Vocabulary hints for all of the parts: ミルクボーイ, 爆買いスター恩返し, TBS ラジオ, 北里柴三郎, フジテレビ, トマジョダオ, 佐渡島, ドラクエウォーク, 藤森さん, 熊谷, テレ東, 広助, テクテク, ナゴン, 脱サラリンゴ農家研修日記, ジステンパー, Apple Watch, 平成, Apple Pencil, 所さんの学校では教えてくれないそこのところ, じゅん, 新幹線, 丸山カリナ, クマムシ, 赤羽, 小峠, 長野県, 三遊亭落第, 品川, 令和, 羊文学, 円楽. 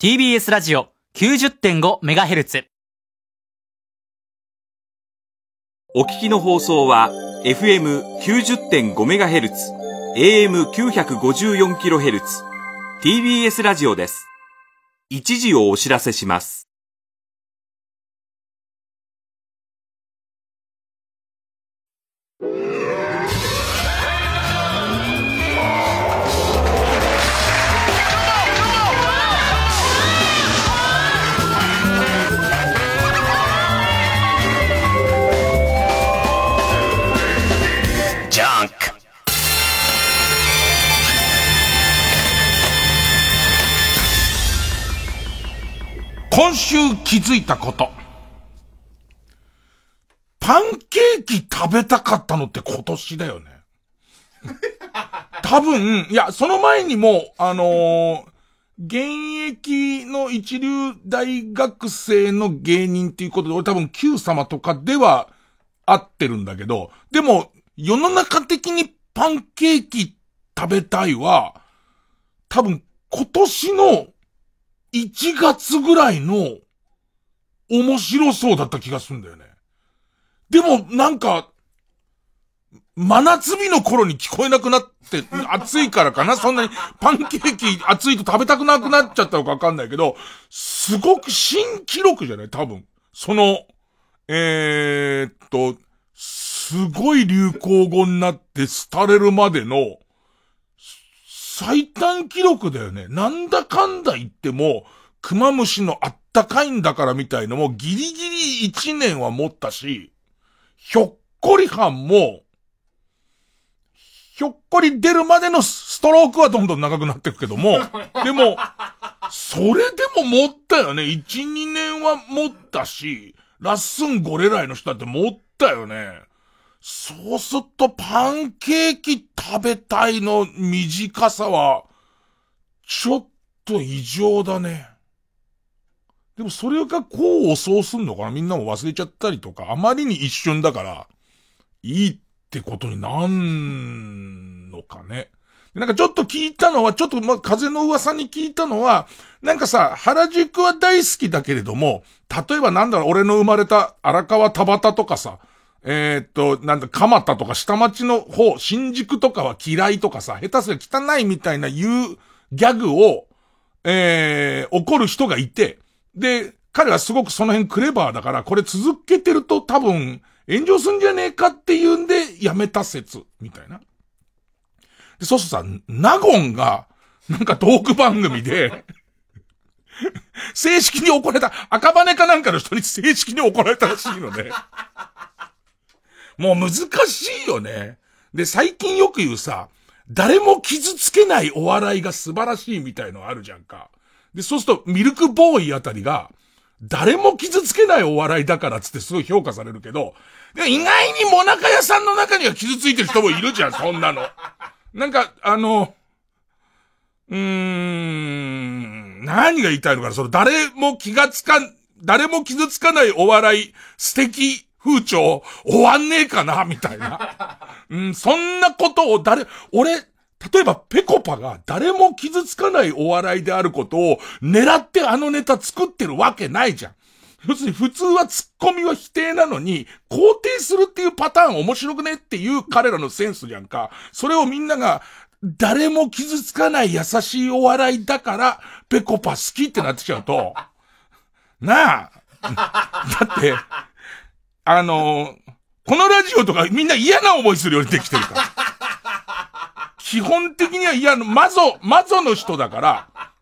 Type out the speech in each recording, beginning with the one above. TBS ラジオ 90.5MHz。 お聞きの放送は FM90.5MHz、AM954KHz、TBS ラジオです。一時をお知らせします。今週気づいたこと。パンケーキ食べたかったのって今年だよね。多分、いや、その前にも、現役の一流大学生の芸人っていうことで、俺多分 Q 様とかでは合ってるんだけど、でも、世の中的にパンケーキ食べたいは、多分今年の、1月ぐらいの面白そうだった気がするんだよね。でもなんか真夏日の頃に聞こえなくなって暑いからかな、そんなにパンケーキ暑いと食べたくなくなっちゃったのかわかんないけど、すごく新記録じゃない？多分そのすごい流行語になって廃れるまでの最短記録だよね。なんだかんだ言っても、クマムシのあったかいんだからみたいのもギリギリ1年は持ったし、ひょっこりはんも、ひょっこり出るまでのストロークはどんどん長くなっていくけども、でも、それでも持ったよね。1、2年は持ったし、ラッスンゴレライの人だって持ったよね。そうするとパンケーキ食べたいの短さはちょっと異常だね。でもそれがこうそうすんのかな、みんなも忘れちゃったりとか、あまりに一瞬だからいいってことになんのかね。なんかちょっと聞いたのは、ちょっとま風の噂に聞いたのは、なんかさ、原宿は大好きだけれども、例えばなんだろう、俺の生まれた荒川田端とかさ、なんだ、蒲田とか下町の方、新宿とかは嫌いとかさ、下手すりゃ汚いみたいな言うギャグを、怒る人がいて、で、彼はすごくその辺クレバーだから、これ続けてると多分、炎上すんじゃねえかっていうんで、やめた説、みたいな。で、そうするとさ、ナゴンが、なんかトーク番組で、正式に怒られた、赤羽かなんかの人に正式に怒られたらしいのね。もう難しいよね。で、最近よく言うさ、誰も傷つけないお笑いが素晴らしいみたいのあるじゃんか。で、そうするとミルクボーイあたりが、誰も傷つけないお笑いだからつってすごい評価されるけど、で意外にもなか屋さんの中には傷ついてる人もいるじゃん、そんなの。なんか、何が言いたいのかな、その誰も傷つかないお笑い、素敵、風潮、終わんねえかなみたいな。うん、そんなことを例えばペコパが誰も傷つかないお笑いであることを狙ってあのネタ作ってるわけないじゃん。要するに普通はツッコミは否定なのに、肯定するっていうパターン面白くねっていう彼らのセンスじゃんか。それをみんなが、誰も傷つかない優しいお笑いだから、ペコパ好きってなってきちゃうと、なあ、だって、このラジオとかみんな嫌な思いするようにできてるから。基本的には嫌な、マゾの人だから、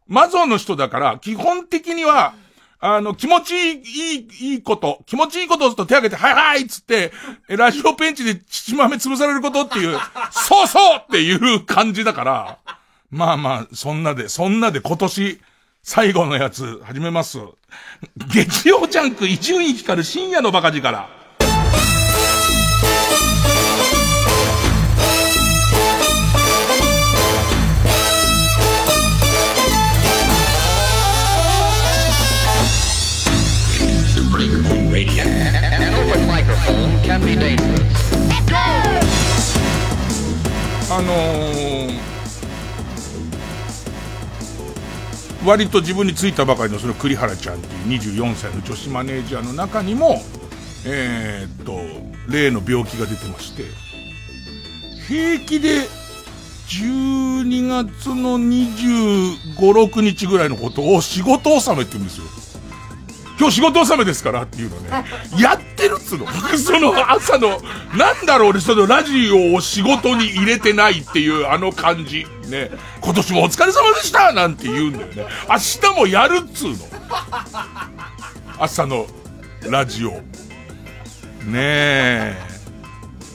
基本的には、気持ちいいことをすると手挙げて、はいはいっつって、ラジオペンチで乳豆潰されることっていう、そうそうっていう感じだから、まあまあ、そんなで今年、最後のやつ、始めます。月曜ジャンク、伊集院光る深夜のバカ力から。割と自分についたばかりのその栗原ちゃんっていう24歳の女子マネージャーの中にも例の病気が出てまして、平気で12月の25、6日ぐらいのことを仕事納めって言うんですよ。今日仕事納めですからっていうのねやってるっつうの僕その朝のなんだろうね、そのラジオを仕事に入れてないっていうあの感じね、今年もお疲れ様でしたなんて言うんだよね。明日もやるっつうの朝のラジオねえ、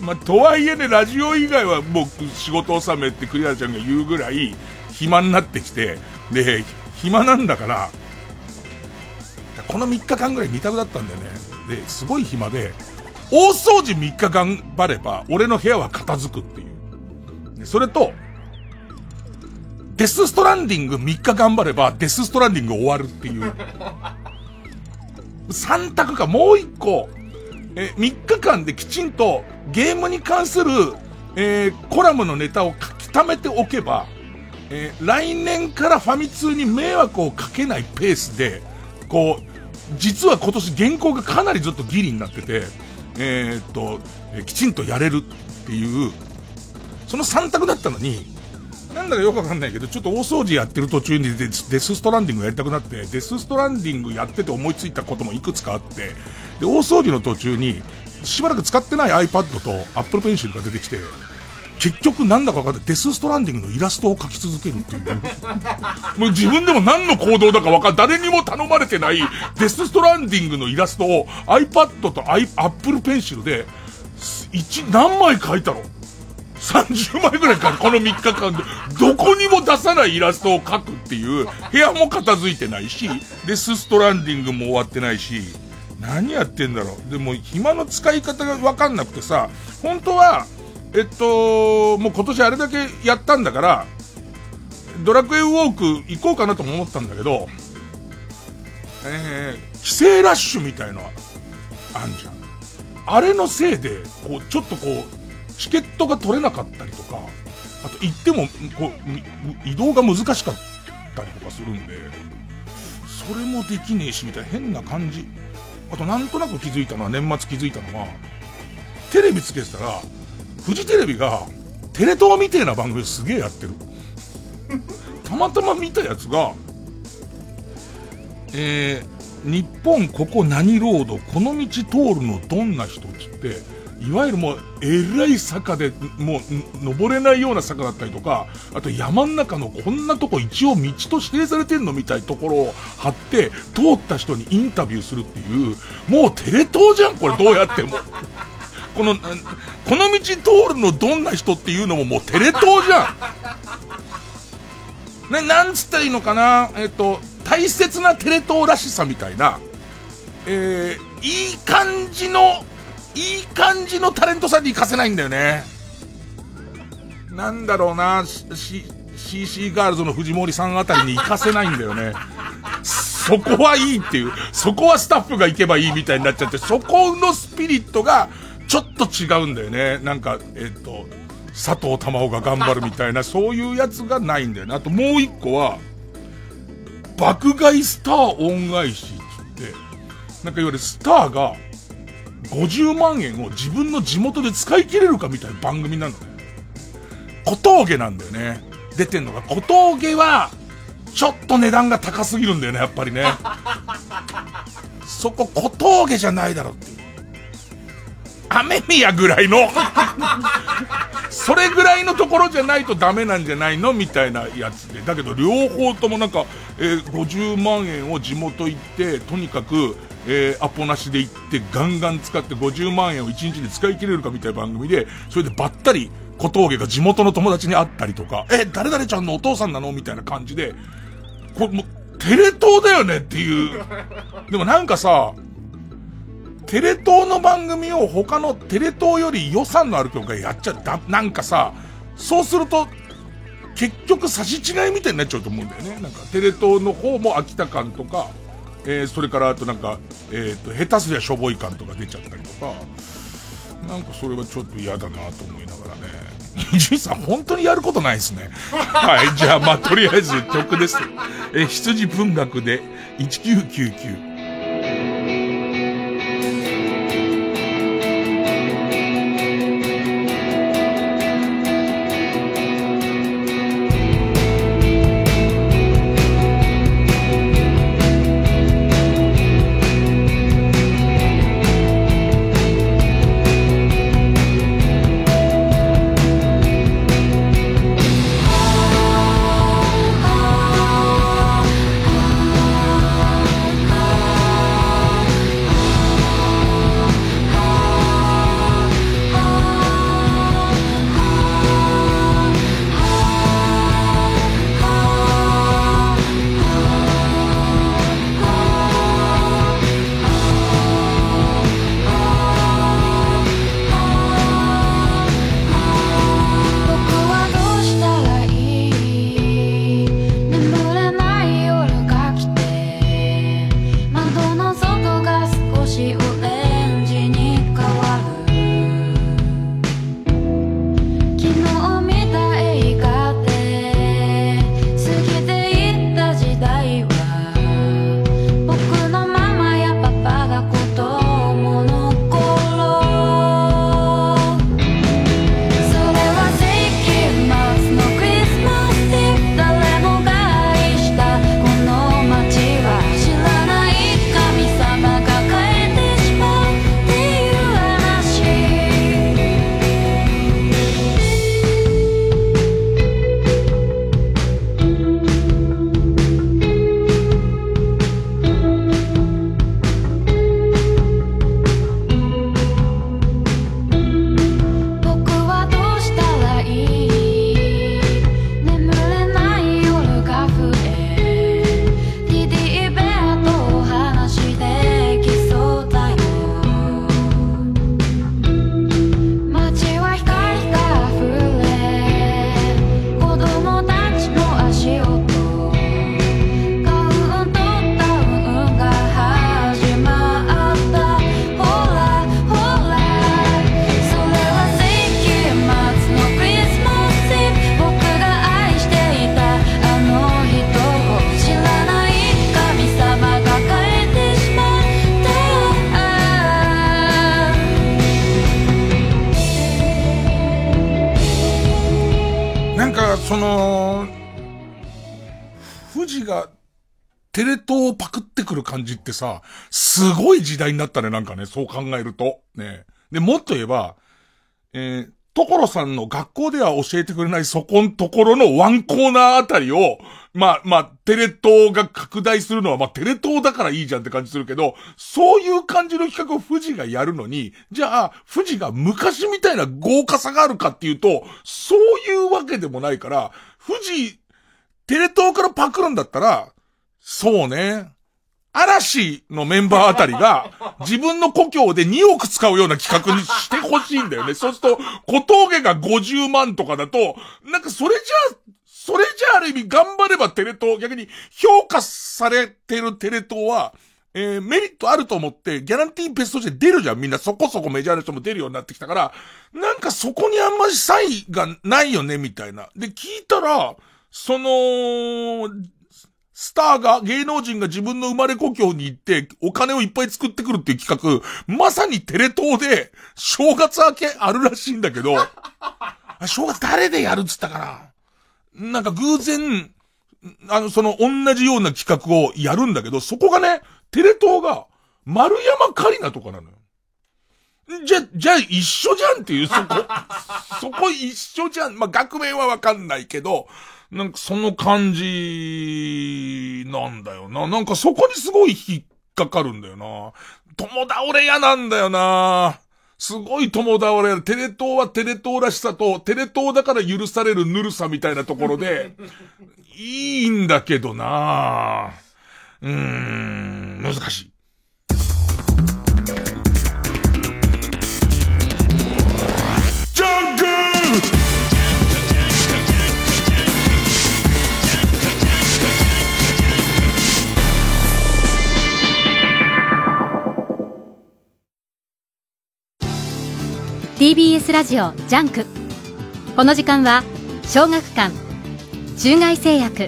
まあ、とはいえね、ラジオ以外はもう仕事納めって栗原ちゃんが言うぐらい暇になってきて、で暇なんだからこの3日間ぐらい2択だったんだよね。ですごい暇で大掃除3日頑張れば俺の部屋は片付くっていう、それとデスストランディング3日頑張ればデスストランディング終わるっていう3択か。もう1個3日間できちんとゲームに関する、コラムのネタを書き溜めておけば、来年からファミ通に迷惑をかけないペースでこう実は今年原稿がかなりずっとギリになってて、きちんとやれるっていうその3択だったのに、なんだかよくわかんないけどちょっと大掃除やってる途中に デスストランディングやりたくなって、デスストランディングやってて思いついたこともいくつかあって、で大掃除の途中にしばらく使ってない iPad と Apple Pencil が出てきて、結局なんだかわかんないデスストランディングのイラストを描き続けるっていうもう自分でも何の行動だかわかんない、誰にも頼まれてないデスストランディングのイラストを iPad と Apple Pencil で何枚描いたの30枚ぐらいか、この3日間でどこにも出さないイラストを描くっていう、部屋も片付いてないし、デスストランディングも終わってないし、何やってんだろう。でも暇の使い方が分かんなくてさ、本当はもう今年あれだけやったんだからドラクエウォーク行こうかなとも思ったんだけど、帰省ラッシュみたいのあんじゃん。あれのせいでこうちょっとこうチケットが取れなかったりとか、あと行ってもこう移動が難しかったりとかするんで、それもできねえしみたいな変な感じ。あとなんとなく気づいたのは、年末気づいたのは、テレビつけてたらフジテレビがテレ東みたいな番組すげえやってるたまたま見たやつが、日本ここ何ロード、この道通るのどんな人って言って、いわゆるもうえらい坂でもう登れないような坂だったりとか、あと山ん中のこんなとこ一応道と指定されてんのみたいなところを貼って通った人にインタビューするっていう、もうテレ東じゃんこれ。どうやってもこの道通るのどんな人っていうのももうテレ東じゃん、ね、なんつったらいいのかな、大切なテレ東らしさみたいな、いい感じのタレントさんに行かせないんだよね。なんだろうな、CC ガールズの藤森さんあたりに行かせないんだよねそこはいいっていう、そこはスタッフが行けばいいみたいになっちゃって、そこのスピリットがちょっと違うんだよね。なんか佐藤珠緒が頑張るみたいなそういうやつがないんだよね。あともう一個は爆買いスター恩返しって言って、なんかいわゆるスターが50万円を自分の地元で使い切れるかみたいな番組なのね。小峠なんだよね出てんのが。小峠はちょっと値段が高すぎるんだよねやっぱりねそこ小峠じゃないだろっていう、雨宮ぐらいのそれぐらいのところじゃないとダメなんじゃないのみたいなやつで、だけど両方ともなんか、50万円を地元行ってとにかくアポなしで行ってガンガン使って50万円を1日で使い切れるかみたいな番組で、それでばったり小峠が地元の友達に会ったりとか、誰々ちゃんのお父さんなのみたいな感じで、これもうテレ東だよねっていう。でもなんかさ、テレ東の番組を他のテレ東より予算のある局がやっちゃだ、なんかさ、そうすると結局差し違いみたいになっちゃうと思うんだよね。なんかテレ東の方も秋田間とか、それからあとなんか下手すりゃしょぼい感とか出ちゃったりとか、なんかそれはちょっと嫌だなと思いながらね。伊集院さん本当にやることないですね。はい、じゃあまあとりあえず曲です。羊文学で1999。感じってさ、すごい時代になったね、なんかね、そう考えると。ね。で、もっと言えば、所さんの学校では教えてくれないそこのところのワンコーナーあたりを、まあ、テレ東が拡大するのは、まあ、テレ東だからいいじゃんって感じするけど、そういう感じの企画を富士がやるのに、じゃあ、富士が昔みたいな豪華さがあるかっていうと、そういうわけでもないから、富士、テレ東からパクるんだったら、そうね。嵐のメンバーあたりが自分の故郷で2億使うような企画にしてほしいんだよね。そうすると小峠が50万とかだと、なんかそれじゃあある意味頑張ればテレ東、逆に評価されてるテレ東は、メリットあると思ってギャランティーベストして出るじゃん。みんなそこそこメジャーな人も出るようになってきたから、なんかそこにあんまり差異がないよねみたいな。で、聞いたらそのスターが、芸能人が自分の生まれ故郷に行ってお金をいっぱい作ってくるっていう企画、まさにテレ東で正月明けあるらしいんだけど、正月誰でやるっつったかな、なんか偶然その同じような企画をやるんだけど、そこがね、テレ東が丸山カリナとかなのよ。じゃあ一緒じゃんっていう、そこ一緒じゃん。まあ、学名はわかんないけど、なんかその感じなんだよな。なんかそこにすごい引っかかるんだよな。友倒れ屋なんだよな。すごい友倒れ屋。テレ東はテレ東らしさと、テレ東だから許されるぬるさみたいなところで、いいんだけどな。難しい。TBS ラジオジャンク。この時間は小学館、中外製薬、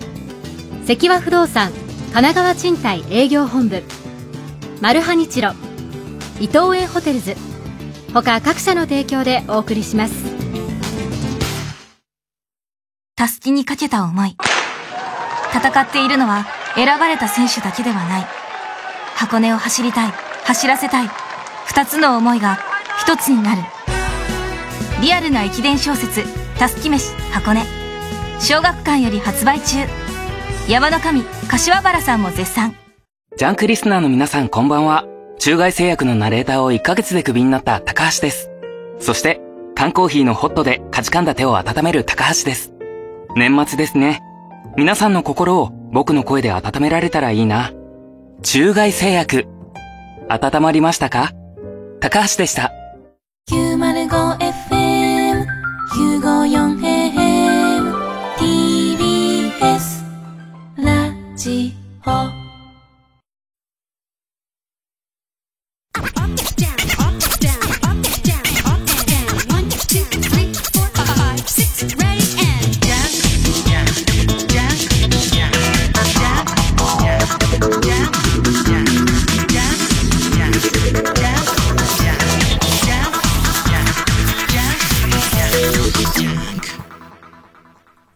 関和不動産神奈川賃貸営業本部、マルハニチロ、伊東園ホテルズ他各社の提供でお送りします。たすきにかけた思い、戦っているのは選ばれた選手だけではない。箱根を走りたい、走らせたい、2つの思いが1つになる。リアルな駅伝小説たすきめし箱根、小学館より発売中。山の神柏原さんも絶賛。ジャンクリスナーの皆さん、こんばんは。中外製薬のナレーターを1ヶ月でクビになった高橋です。そして缶コーヒーのホットでかじかんだ手を温める高橋です。年末ですね。皆さんの心を僕の声で温められたらいいな。中外製薬、温まりましたか？高橋でした。 905FM 954AM TBS ラジオ。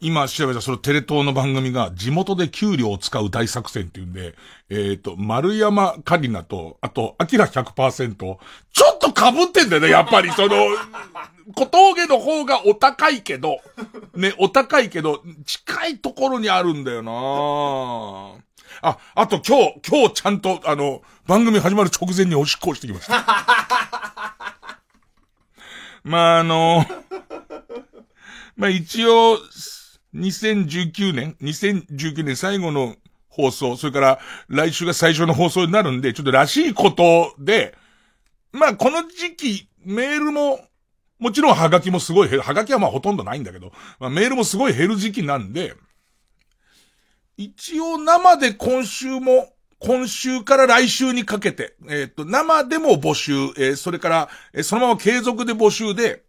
今調べたそのテレ東の番組が地元で給料を使う大作戦っていうんで、丸山カリナと、あと、アキラ 100%、 ちょっと被ってんだよね、やっぱりその、小峠の方がお高いけど、ね、お高いけど、近いところにあるんだよな。あと今日ちゃんと、番組始まる直前におしっこをしてきました。まあ、まあ一応、2019年最後の放送、それから来週が最初の放送になるんで、ちょっとらしいことで、まあこの時期メールももちろんハガキもすごい減る。ハガキはまあほとんどないんだけど、まあメールもすごい減る時期なんで、一応生で今週から来週にかけて、生でも募集、それから、そのまま継続で募集で、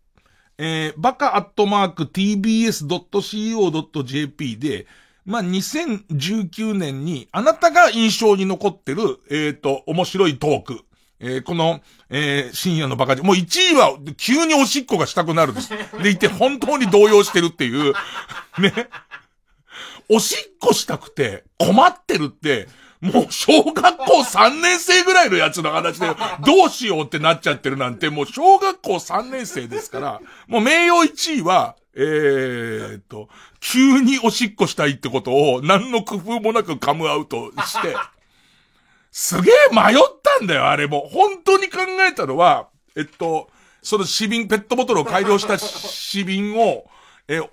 バカアットマーク tbs.co.jp で、まあ、2019年にあなたが印象に残ってる、面白いトーク。この、深夜のバカじ、もう1位は急におしっこがしたくなるです。でいて本当に動揺してるっていう、ね。おしっこしたくて困ってるって、もう小学校3年生ぐらいのやつの話でどうしようってなっちゃってるなんて、もう小学校3年生ですから、もう名誉1位は急におしっこしたいってことを何の工夫もなくカムアウトして、すげえ迷ったんだよ。あれも本当に考えたのは、そのシビン、ペットボトルを改良したシビンを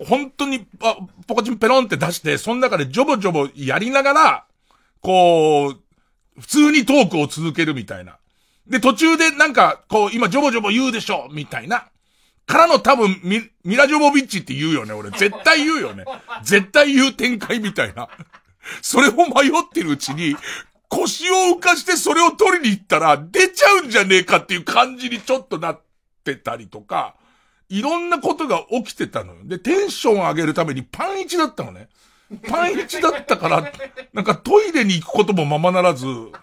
本当にポコチンペロンって出して、その中でジョボジョボやりながらこう、普通にトークを続けるみたいな。で、途中でなんか、こう、今ジョボジョボ言うでしょみたいな。からの多分、ミラジョボビッチって言うよね、俺。絶対言うよね。絶対言う展開みたいな。それを迷ってるうちに、腰を浮かしてそれを取りに行ったら、出ちゃうんじゃねえかっていう感じにちょっとなってたりとか、いろんなことが起きてたのよ。で、テンション上げるためにパンイチだったのね。パンイチだったから、なんかトイレに行くこともままならず、もう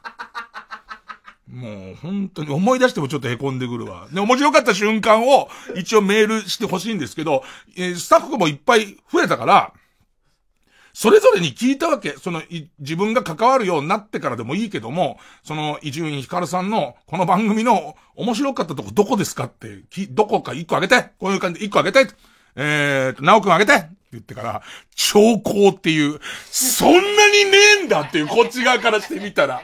本当に思い出してもちょっと凹んでくるわ。で、面白かった瞬間を一応メールしてほしいんですけど、スタッフもいっぱい増えたから、それぞれに聞いたわけ。自分が関わるようになってからでもいいけども、伊集院光さんのこの番組の面白かったとこどこですかって、どこか一個あげて、こういう感じで一個あげて、なおくんあげて言ってから、兆候っていう、そんなにねえんだっていう、こっち側からしてみたら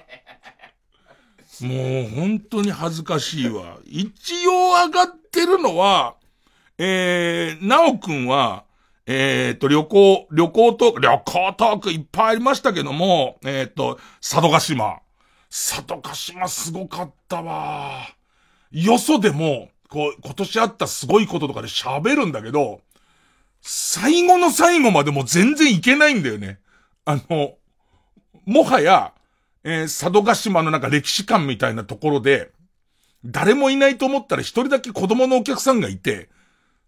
もう本当に恥ずかしいわ。一応上がってるのは、なおくんは旅行トークいっぱいありましたけども、佐渡島すごかったわ。よそでもこう今年あったすごいこととかで喋るんだけど、最後の最後までも全然いけないんだよね。もはや、佐渡島のなんか歴史館みたいなところで、誰もいないと思ったら一人だけ子供のお客さんがいて、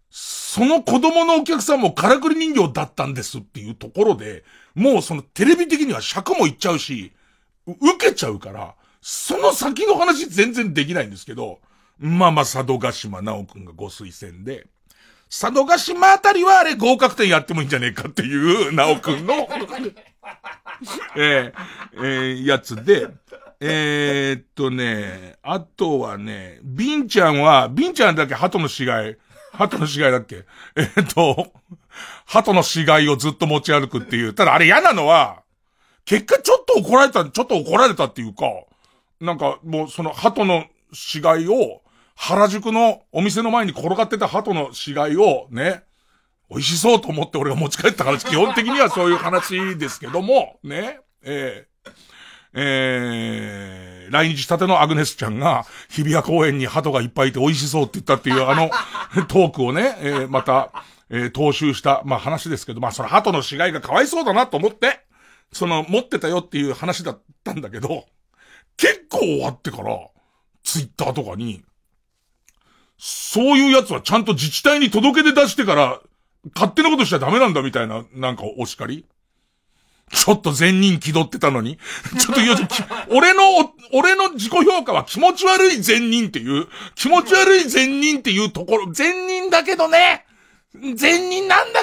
その子供のお客さんもからくり人形だったんですっていうところで、もうそのテレビ的には尺もいっちゃうし、受けちゃうから、その先の話全然できないんですけど、まあまあ佐渡島直くんがご推薦で、佐渡島あたりはあれ合格点やってもいいんじゃねえかっていう直くんのやつで、あとはね、ビンちゃんだけ鳩の死骸だっけ、鳩の死骸をずっと持ち歩くっていう。ただあれ嫌なのは結果ちょっと怒られたっていうか、なんかもうその鳩の死骸を、原宿のお店の前に転がってた鳩の死骸をね、美味しそうと思って俺が持ち帰った話、基本的にはそういう話ですけども、ね、来日したてのアグネスちゃんが日比谷公園に鳩がいっぱいいて美味しそうって言ったっていうあのトークをね、また、踏襲した、まあ話ですけど、まあその鳩の死骸がかわいそうだなと思って、その持ってたよっていう話だったんだけど、結構終わってから、ツイッターとかに、そういうやつはちゃんと自治体に届け出出してから勝手なことしちゃダメなんだみたいな、なんかお叱り、ちょっと善人気取ってたのにちょっと言うと俺の自己評価は気持ち悪い善人っていうところ、善人なんだ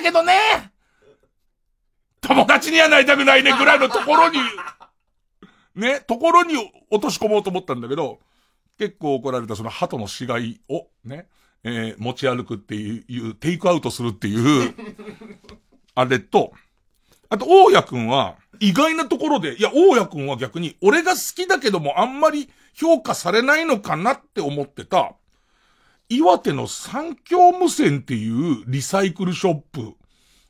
けどね友達にはなりたくないねぐらいのところに落とし込もうと思ったんだけど、結構怒られた。その鳩の死骸をね、持ち歩くっていう、テイクアウトするっていう、あれと、あと、大谷くんは、意外なところで、いや、大谷くんは逆に、俺が好きだけどもあんまり評価されないのかなって思ってた、岩手の三協無線っていうリサイクルショップ、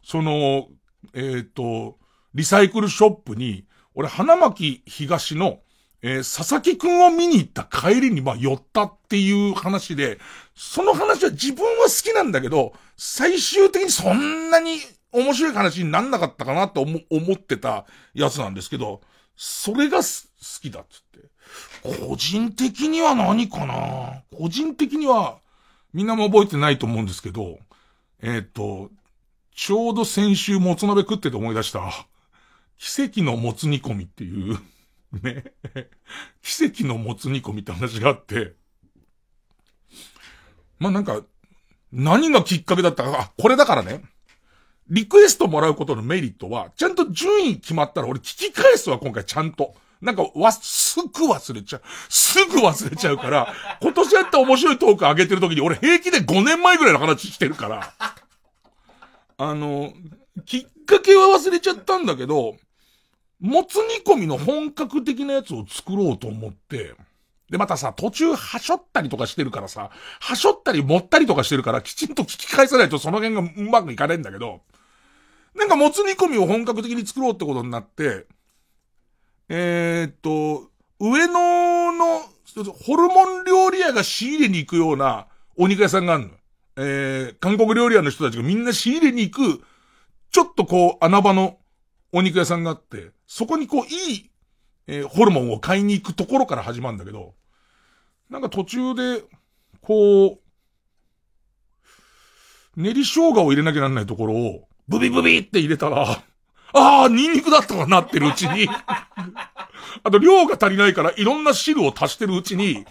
その、リサイクルショップに、俺、花巻東の、佐々木くんを見に行った帰りにまあ寄ったっていう話で、その話は自分は好きなんだけど、最終的にそんなに面白い話になんなかったかなと思ってたやつなんですけど、それが好きだっつって。個人的には何かな？個人的には、みんなも覚えてないと思うんですけど、ちょうど先週もつ鍋食ってて思い出した、奇跡のもつ煮込みっていう、ね。奇跡のもつ煮込みって話があって。まあ、なんか、何がきっかけだったか、これだからね。リクエストもらうことのメリットは、ちゃんと順位決まったら俺聞き返すわ、今回ちゃんと。なんか、すぐ忘れちゃうから、今年やった面白いトーク上げてる時に俺平気で5年前ぐらいの話してるから。きっかけは忘れちゃったんだけど、もつ煮込みの本格的なやつを作ろうと思って。で、またさ、途中はしょったり持ったりとかしてるから、きちんと聞き返さないとその辺がうまくいかないんだけど、なんかもつ煮込みを本格的に作ろうってことになって、上野の、ホルモン料理屋が仕入れに行くようなお肉屋さんがあるの。韓国料理屋の人たちがみんな仕入れに行く、ちょっとこう穴場のお肉屋さんがあって、そこにこういい、ホルモンを買いに行くところから始まるんだけど、なんか途中で、こう、練り生姜を入れなきゃなんないところを、ブビブビって入れたら、ニンニクだったかなってるうちに、あと量が足りないからいろんな汁を足してるうちに、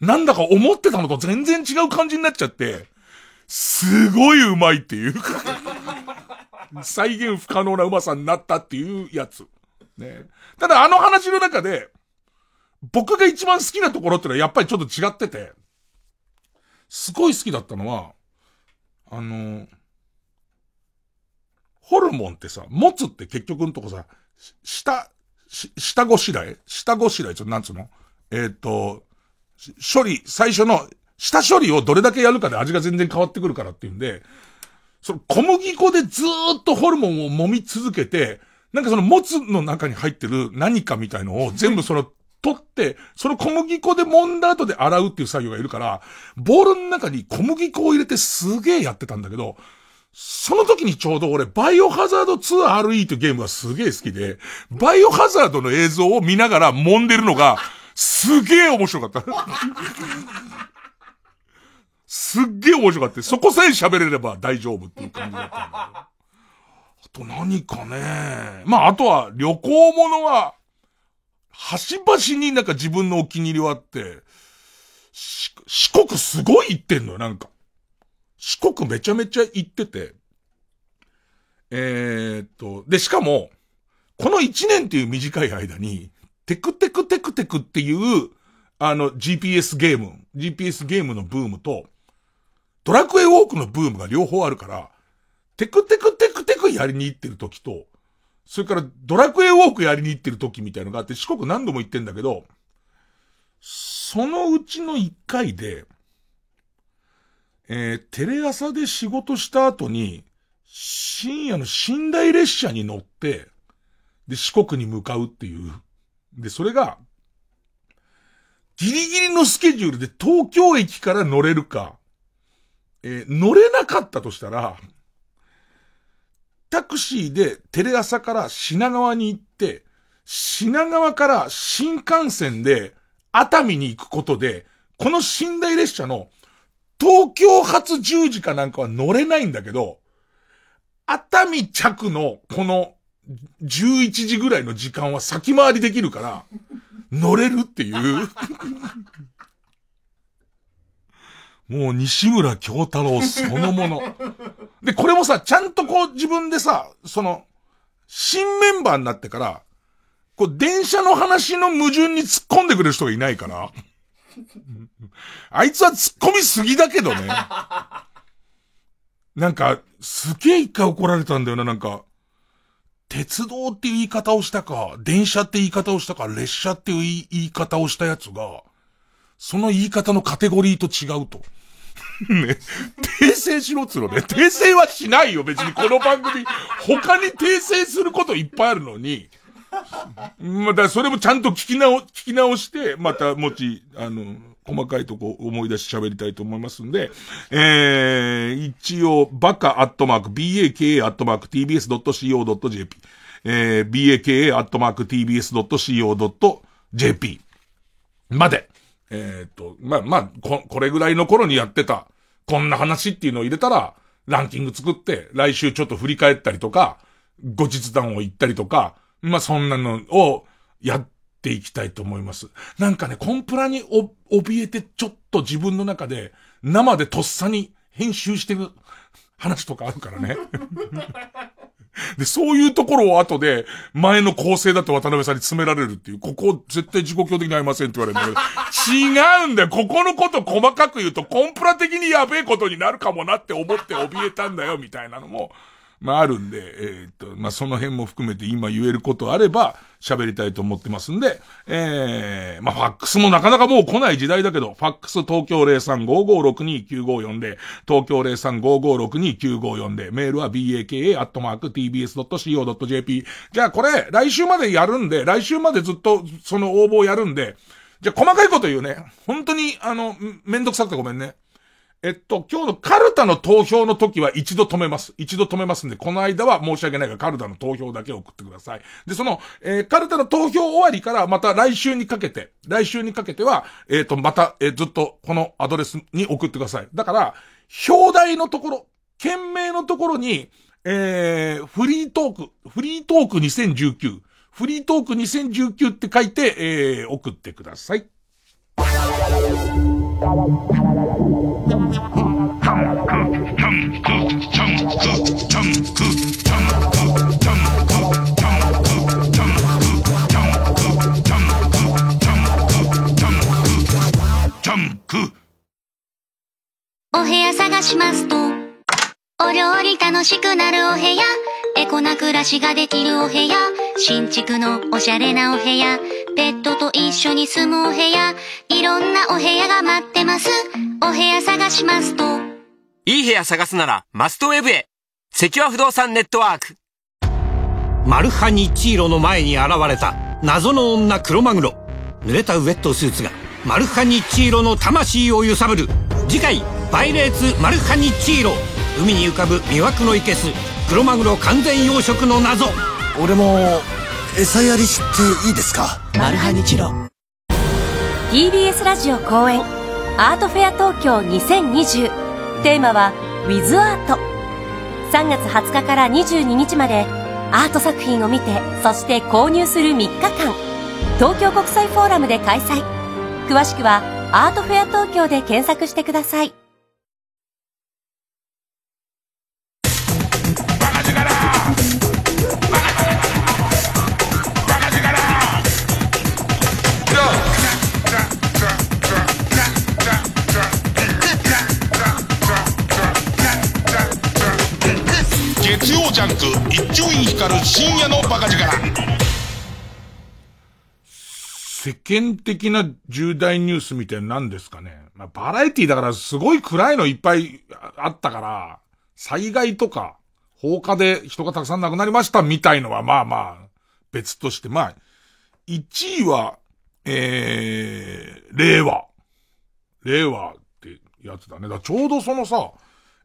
なんだか思ってたのと全然違う感じになっちゃって、すごいうまいっていうか再現不可能なうまさになったっていうやつ。ね。ただあの話の中で、僕が一番好きなところってのはやっぱりちょっと違ってて、すごい好きだったのは、ホルモンってさ、もつって結局のとこさ、下ごしらえなんつうの？最初の、下処理をどれだけやるかで味が全然変わってくるからっていうんで、その小麦粉でずーっとホルモンを揉み続けて、なんかそのもつの中に入ってる何かみたいのを全部その取って、その小麦粉で揉んだ後で洗うっていう作業がいるから、ボウルの中に小麦粉を入れてすげーやってたんだけど、その時にちょうど俺バイオハザード 2RE というゲームがすげー好きで、バイオハザードの映像を見ながら揉んでるのが、すげえ面白かった。すっげえ面白かった。そこさえ喋れれば大丈夫っていう感じだったんだけど。あと何かね。まあ、あとは旅行物は、端々になんか自分のお気に入りはあって、四国すごい行ってんのよ、なんか。四国めちゃめちゃ行ってて。で、しかも、この1年っていう短い間に、テクテクテクテクっていう、GPSゲームのブームと、ドラクエウォークのブームが両方あるから、テクテクテクテクやりに行ってる時と、それからドラクエウォークやりに行ってる時みたいのがあって、四国何度も行ってんだけど、そのうちの一回で、テレ朝で仕事した後に、深夜の寝台列車に乗って、で、四国に向かうっていう。で、それが、ギリギリのスケジュールで東京駅から乗れるか、乗れなかったとしたら、タクシーでテレ朝から品川に行って、品川から新幹線で熱海に行くことで、この寝台列車の東京発10時かなんかは乗れないんだけど、熱海着のこの11時ぐらいの時間は先回りできるから、乗れるっていうもう西村京太郎そのもので、これもさ、ちゃんとこう自分でさ、その新メンバーになってからこう電車の話の矛盾に突っ込んでくれる人がいないからあいつは突っ込みすぎだけどね。なんかすげえ一回怒られたんだよな。なんか鉄道っていう言い方をしたか、電車って言い方をしたか、列車っていう言い方をしたやつが、その言い方のカテゴリーと違うと。ね、訂正しろっつうのね。訂正はしないよ、別にこの番組。他に訂正することいっぱいあるのに。またそれもちゃんと聞き直して、またもち、細かいとこ思い出し喋りたいと思いますんで、一応、バカアットマーク、baka アットマーク tbs.co.jp、baka アットマーク tbs.co.jp まで、これぐらいの頃にやってた、こんな話っていうのを入れたら、ランキング作って、来週ちょっと振り返ったりとか、後日談を言ったりとか、まあ、そんなのをやっていきたいと思います。なんかね、コンプラに怯えてちょっと自分の中で生でとっさに編集してる話とかあるからね。で、そういうところを後で前の構成だと渡辺さんに詰められるっていう、ここ絶対自己強的に合いませんって言われるんだけど、違うんだよ。ここのこと細かく言うとコンプラ的にやべえことになるかもなって思って怯えたんだよみたいなのも、まああるんで、まあその辺も含めて今言えることあれば喋りたいと思ってますんで、まあファックスもなかなかもう来ない時代だけど、ファックス東京 0355629540、東京 0355629540、メールは baka@tbs.co.jp。じゃあこれ来週までやるんで、来週までずっとその応募やるんで、じゃあ細かいこと言うね。本当にめんどくさくてごめんね。今日のカルタの投票の時は一度止めますんで、この間は申し訳ないがカルタの投票だけ送ってください。で、その、カルタの投票終わりからまた来週にかけては、また、ずっとこのアドレスに送ってください。だから、表題のところ、件名のところに、フリートーク2019って書いて、送ってください。お部屋探しますと、お料理楽しくなるお部屋、エコな暮らしができるお部屋、新築のおしゃれなお部屋、ペットと一緒に住むお部屋、いろんなお部屋が待ってます。お部屋探しますと、いい部屋探すならマストウェブへ。セキュア不動産ネットワーク。マルハニチーロの前に現れた謎の女クロマグロ。濡れたウェットスーツがマルハニチーロの魂を揺さぶる。次回、パイレーツマルハニチーロ。海に浮かぶ魅惑のイケス、クロマグロ完全養殖の謎。俺も餌やりしていいですか？マルハニチロ。TBS ラジオ公演アートフェア東京2020、テーマは With Art。 3月20日から22日までアート作品を見て、そして購入する3日間、東京国際フォーラムで開催。詳しくはアートフェア東京で検索してください。ジャンク一丁院光る深夜のバカ力。世間的な重大ニュースみたいな何ですかね、まあ、バラエティだからすごい暗いのいっぱいあったから、災害とか放火で人がたくさん亡くなりましたみたいのはまあまあ別として、まあ1位は令和ってやつだね。だちょうどそのさ、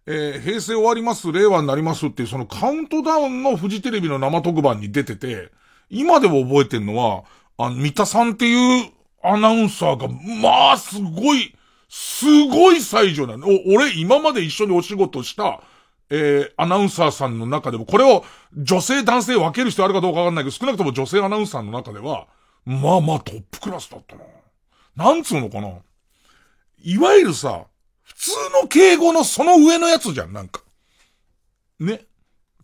平成終わります、令和になりますっていうそのカウントダウンのフジテレビの生特番に出てて、今でも覚えてんのは、三田さんっていうアナウンサーが、まあすごい最上なの。俺今まで一緒にお仕事した、アナウンサーさんの中でも、これを女性男性分ける人あるかどうかわかんないけど、少なくとも女性アナウンサーの中では、まあまあトップクラスだったな。なんつうのかな。いわゆるさ、普通の敬語のその上のやつじゃん、なんか。ね。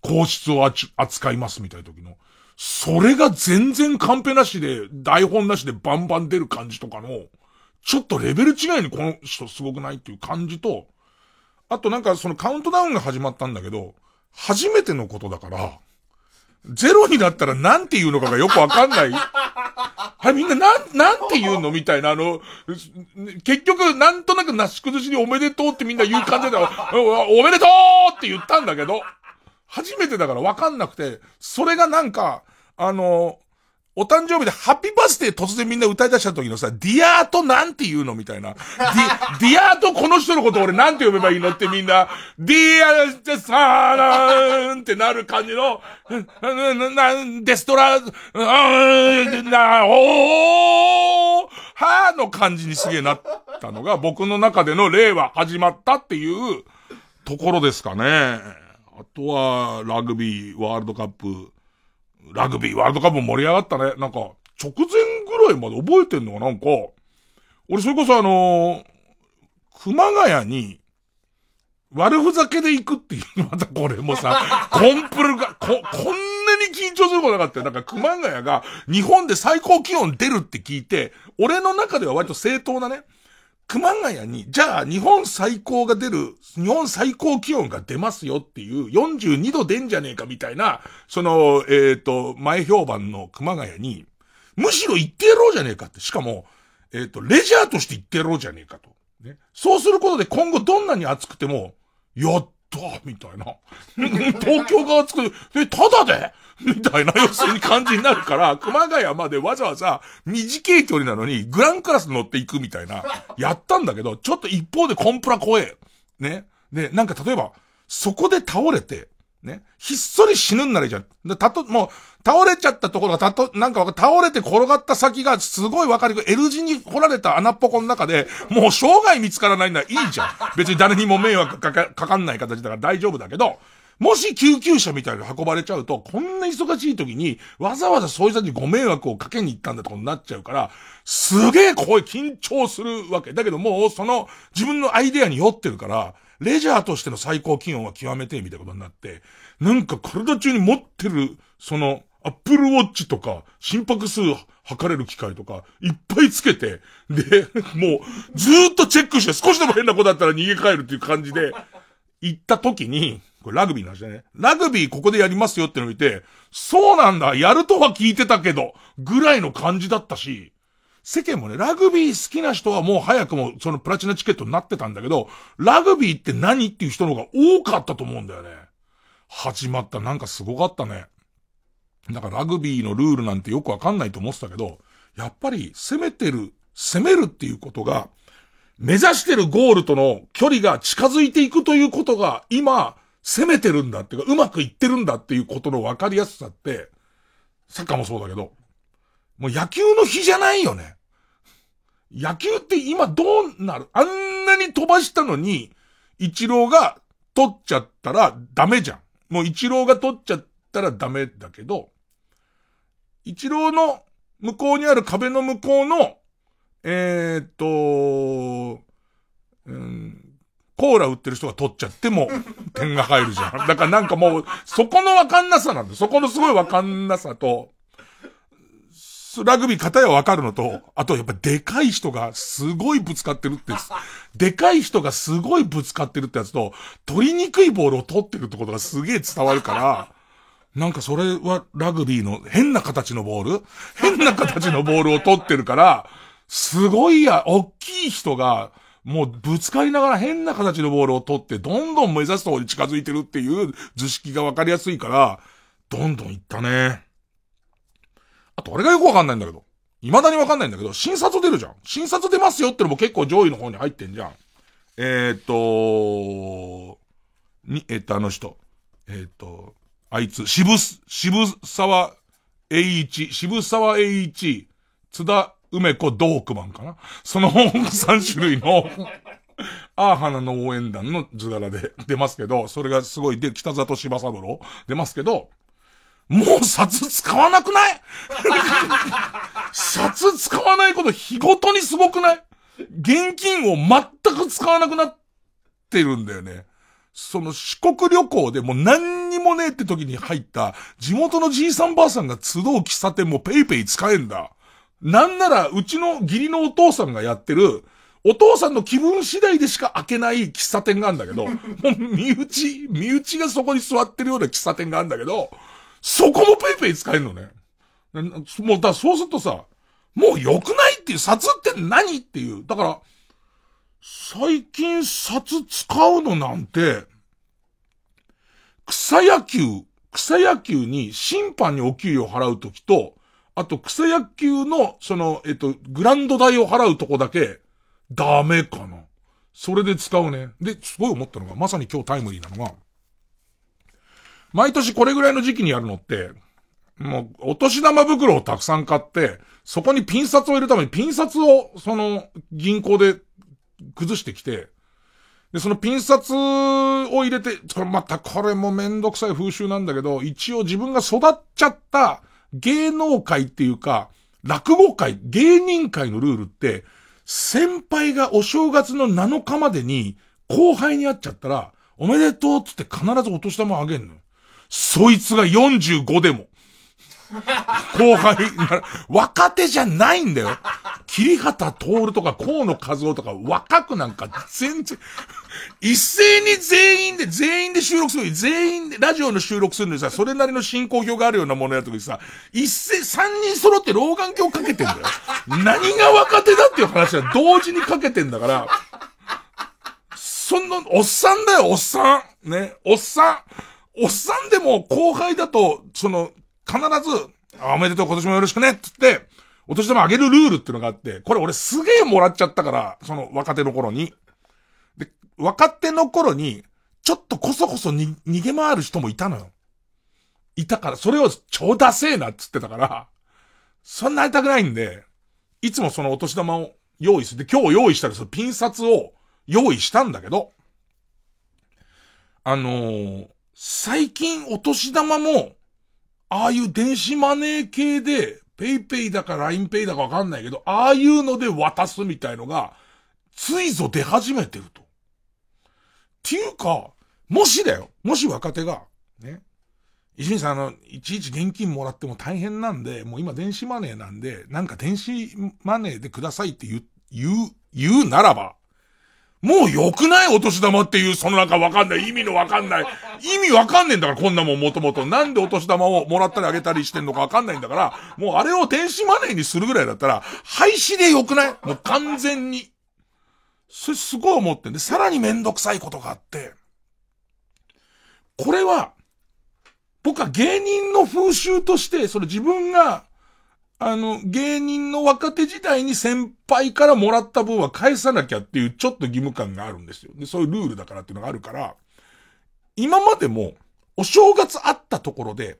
皇室を扱いますみたいな時の。それが全然カンペなしで、台本なしでバンバン出る感じとかの、ちょっとレベル違いにこの人すごくないっていう感じと、あとなんかそのカウントダウンが始まったんだけど、初めてのことだから、ゼロになったらなんて言うのかがよくわかんない。あれみんななんて言うのみたいな、結局なんとなくなし崩しにおめでとうってみんな言う感じで、おめでとうって言ったんだけど、初めてだからわかんなくて、それがなんか、お誕生日でハッピーバースデー突然みんな歌い出した時のさ、ディアートなんて言うのみたいな。ディアートこの人のこと俺なんて呼べばいいのってみんな、ディアートサーラーンってなる感じの、デストラ、おーはーの感じにすげえなったのが、僕の中での令和始まったっていうところですかね。あとは、ラグビーワールドカップ盛り上がったね。なんか、直前ぐらいまで覚えてんのがなんか、俺それこそ熊谷に、悪ふざけで行くっていう、またこれもさ、コンプルが、こんなに緊張することなかったよ。なんか熊谷が日本で最高気温出るって聞いて、俺の中では割と正当なね、熊谷に、じゃあ日本最高気温が出ますよっていう、42度出んじゃねえかみたいな、その、前評判の熊谷に、むしろ行ってやろうじゃねえかって、しかも、レジャーとして行ってやろうじゃねえかと。ね、そうすることで今後どんなに暑くても、やったみたいな。東京が暑くて、ただでみたいな、要するに感じになるから、熊谷までわざわざ短い距離なのにグランクラス乗っていくみたいな、やったんだけど、ちょっと一方でコンプラ怖え。ね。で、なんか例えば、そこで倒れて、ね。ひっそり死ぬんならいいじゃん。もう、倒れちゃったところが倒れて転がった先がすごいわかりく、L 字に掘られた穴っぽこの中で、もう生涯見つからないならいいじゃん。別に誰にも迷惑かかんない形だから大丈夫だけど、もし救急車みたいに運ばれちゃうと、こんな忙しい時にわざわざそういう人にご迷惑をかけに行ったんだってことになっちゃうから、すげえ怖い、緊張するわけ。だけどもうその自分のアイデアに酔ってるから、レジャーとしての最高気温は極めてみたいなことになって、なんか体中に持ってる、その、Apple Watch とか、心拍数測れる機械とか、いっぱいつけて、で、もう、ずーっとチェックして、少しでも変な子だったら逃げ帰るっていう感じで、行った時に、これラグビーの話だね。ラグビーここでやりますよってのを見て、そうなんだ、やるとは聞いてたけど、ぐらいの感じだったし、世間もね、ラグビー好きな人はもう早くもそのプラチナチケットになってたんだけど、ラグビーって何っていう人の方が多かったと思うんだよね。始まった、なんかすごかったね。だからラグビーのルールなんてよくわかんないと思ってたけど、やっぱり攻めるっていうことが、目指してるゴールとの距離が近づいていくということが、今、攻めてるんだっていうか、うまくいってるんだっていうことのわかりやすさって、サッカーもそうだけど、もう野球の日じゃないよね。野球って今どうなる？あんなに飛ばしたのに、イチローが取っちゃったらダメじゃん。もうイチローが取っちゃったらダメだけど、イチローの向こうにある壁の向こうの、コーラ売ってる人が取っちゃっても点が入るじゃん。だからなんかもうそこのわかんなさなんだ。そこのすごいわかんなさと、ラグビー片やわかるのと、あとやっぱでかい人がすごいぶつかってるって、でかい人がすごいぶつかってるってやつと、取りにくいボールを取ってるってことがすげえ伝わるから、なんかそれはラグビーの変な形のボールを取ってるから、すごいや、大きい人が、もうぶつかりながら変な形のボールを取ってどんどん目指すところに近づいてるっていう図式がわかりやすいからどんどんいったね。あと俺がよくわかんないんだけど、未だにわかんないんだけど、新札出るじゃん。新札出ますよってのも結構上位の方に入ってんじゃん。渋沢栄一、津田梅子ドークマンかな、その3種類のアーハナの応援団の図柄で出ますけど、それがすごいで北里柴三郎出ますけど、もう札使わなくない？札使わないこと日ごとにすごくない？現金を全く使わなくなってるんだよね。その四国旅行でもう何にもねえって時に入った地元のじいさんばあさんが集う喫茶店もペイペイ使えんだ。なんならうちの義理のお父さんがやってるお父さんの気分次第でしか開けない喫茶店があるんだけど、もう身内がそこに座ってるような喫茶店があるんだけど、そこもペイペイ使えるのね。もうだ、そうするとさ、もう良くないっていう、札って何っていう。だから最近札使うのなんて、草野球に審判にお給料払うときと、あと、草野球の、その、グランド代を払うとこだけ、ダメかな。それで使うね。で、すごい思ったのが、まさに今日タイムリーなのが、毎年これぐらいの時期にやるのって、もう、お年玉袋をたくさん買って、そこにピン札を入れるために、ピン札を、その、銀行で崩してきて、で、そのピン札を入れて、またこれもめんどくさい風習なんだけど、一応自分が育っちゃった、芸能界っていうか落語界、芸人界のルールって、先輩がお正月の7日までに後輩に会っちゃったらおめでとうっつって必ずお年玉あげんの。そいつが45でも後輩若手じゃないんだよ。桐畑徹とか河野和夫とか若くなんか全然一斉に全員で収録するのに、全員でラジオの収録するのにさ、それなりの進行表があるようなものやるときにさ、3人揃って老眼鏡かけてんだよ。何が若手だっていう話は同時にかけてんだから、そんなおっさんだよ、おっさんね、おっさんでも後輩だと、その必ず、おめでとう今年もよろしくねって言って、お年玉あげるルールっていうのがあって、これ俺すげえもらっちゃったから、その若手の頃に。で、若手の頃に、ちょっとこそこそに逃げ回る人もいたのよ。いたから、それを超ダセえなって言ってたから、そんなやりたくないんで、いつもそのお年玉を用意する。で、今日用意したらそのピン札を用意したんだけど、最近お年玉も、ああいう電子マネー系で、ペイペイだか LINE ペイだかわかんないけど、ああいうので渡すみたいのが、ついぞ出始めてると。っていうか、もし若手が、ね、伊集院さん、いちいち現金もらっても大変なんで、もう今電子マネーなんで、なんか電子マネーでくださいって言うならば、もう良くない？お年玉っていう、そのなんかわかんない、意味わかんねえんだから、こんなもん元々。なんでお年玉をもらったりあげたりしてんのかわかんないんだから、もうあれを電子マネーにするぐらいだったら、廃止で良くない？もう完全に。それすごい思ってんで、さらにめんどくさいことがあって、これは、僕は芸人の風習として、それ自分が、芸人の若手時代に先輩からもらった分は返さなきゃっていうちょっと義務感があるんですよ。で、そういうルールだからっていうのがあるから、今までもお正月あったところで、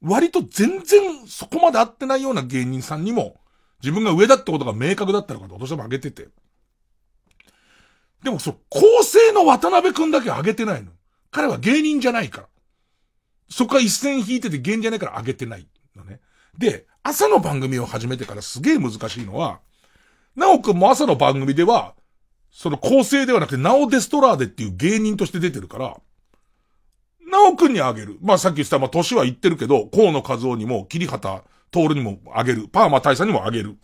割と全然そこまで会ってないような芸人さんにも、自分が上だってことが明確だったのかと、どうしても上げてて。でもそう、構成の渡辺くんだけ上げてないの。彼は芸人じゃないから。そこは一線引いてて芸人じゃないから上げてないのね。で、朝の番組を始めてからすげえ難しいのは、なおくんも朝の番組では、その構成ではなくて、なおデストラーデっていう芸人として出てるから、なおくんにあげる。まあさっき言った、まあ年は言ってるけど、河野和夫にも、桐畑徹にもあげる。パーマ大佐にもあげる。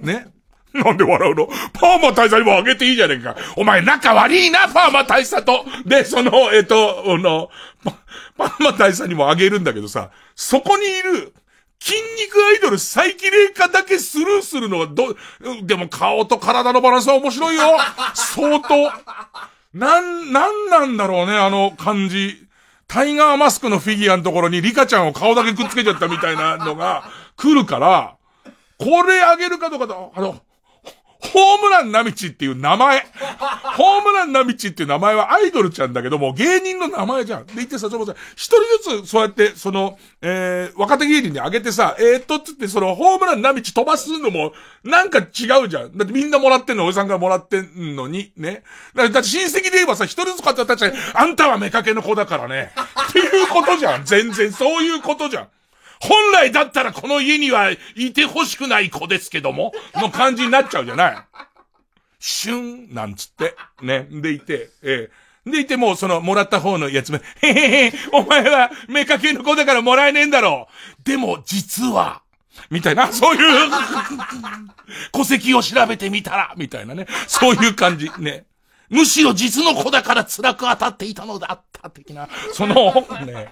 ね。なんで笑うの？パーマ大佐にもあげていいじゃねえか。お前仲悪いな、パーマ大佐と。で、その、パーマ大佐にもあげるんだけどさ、そこにいる、筋肉アイドル再起霊化だけスルーするのはでも顔と体のバランスは面白いよ。相当。なんだろうね、あの感じ。タイガーマスクのフィギュアのところにリカちゃんを顔だけくっつけちゃったみたいなのが来るから、これあげるかどうかと、ホームランナミチっていう名前。ホームランナミチっていう名前はアイドルちゃんだけども、芸人の名前じゃん。で言ってさ、ちょっと一人ずつそうやって、その、若手芸人にあげてさ、つってその、ホームランナミチ飛ばすのも、なんか違うじゃん。だってみんなもらってんの、おじさんがもらってんのに、ね。だって親戚で言えばさ、一人ずつ買ったら確かに、あんたは目かけの子だからね。っていうことじゃん。全然、そういうことじゃん。本来だったらこの家にはいてほしくない子ですけども、の感じになっちゃうじゃない。シュンなんつって、ね。でいて、でいてもうそのもらった方のやつめ、お前は目かけの子だからもらえねえんだろう。でも実は、みたいな、そういう、戸籍を調べてみたら、みたいなね。そういう感じ、ね。むしろ実の子だから辛く当たっていたのだった、的な。その、ね、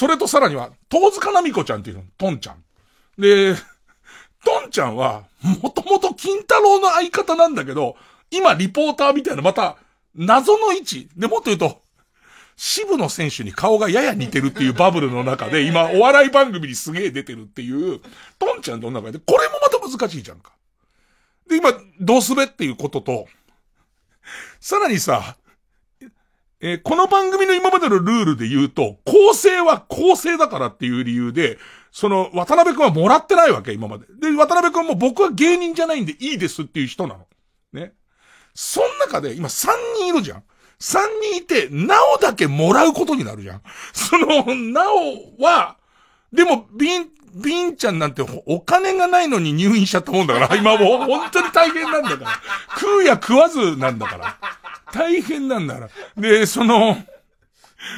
それとさらには、遠塚奈美子ちゃんっていうの、トンちゃん。で、トンちゃんは、もともと金太郎の相方なんだけど、今リポーターみたいな、また、謎の位置。で、もっと言うと、渋野選手に顔がやや似てるっていうバブルの中で、今、お笑い番組にすげえ出てるっていう、トンちゃんとの中で、これもまた難しいじゃんか。で、今、どうすべっていうことと、さらにさ、この番組の今までのルールで言うと、構成は構成だからっていう理由で、その、渡辺くんはもらってないわけ、今まで。で、渡辺くんも僕は芸人じゃないんでいいですっていう人なの。ね。その中で、今3人いるじゃん。3人いて、なおだけもらうことになるじゃん。その、なおは、でも、ビンちゃんなんてお金がないのに入院しちゃったもんだから、今もう本当に大変なんだから。食うや食わずなんだから。大変なんだから。で、その、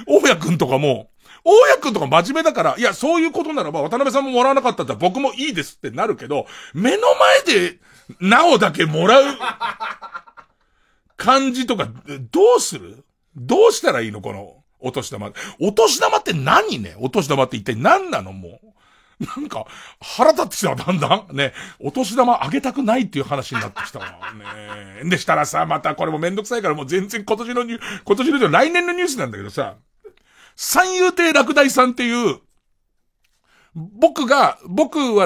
大谷くんとか真面目だから、いや、そういうことならば、渡辺さんももらわなかったら僕もいいですってなるけど、目の前で、なおだけもらう、感じとか、どうしたらいいのこの、お年玉。お年玉って何ね？お年玉って一体何なのもう。なんか、腹立ってきたわ、だんだん。ね。お年玉あげたくないっていう話になってきたわ。ね。でしたらさ、またこれもめんどくさいからもう全然来年のニュースなんだけどさ、三遊亭落第さんっていう、僕は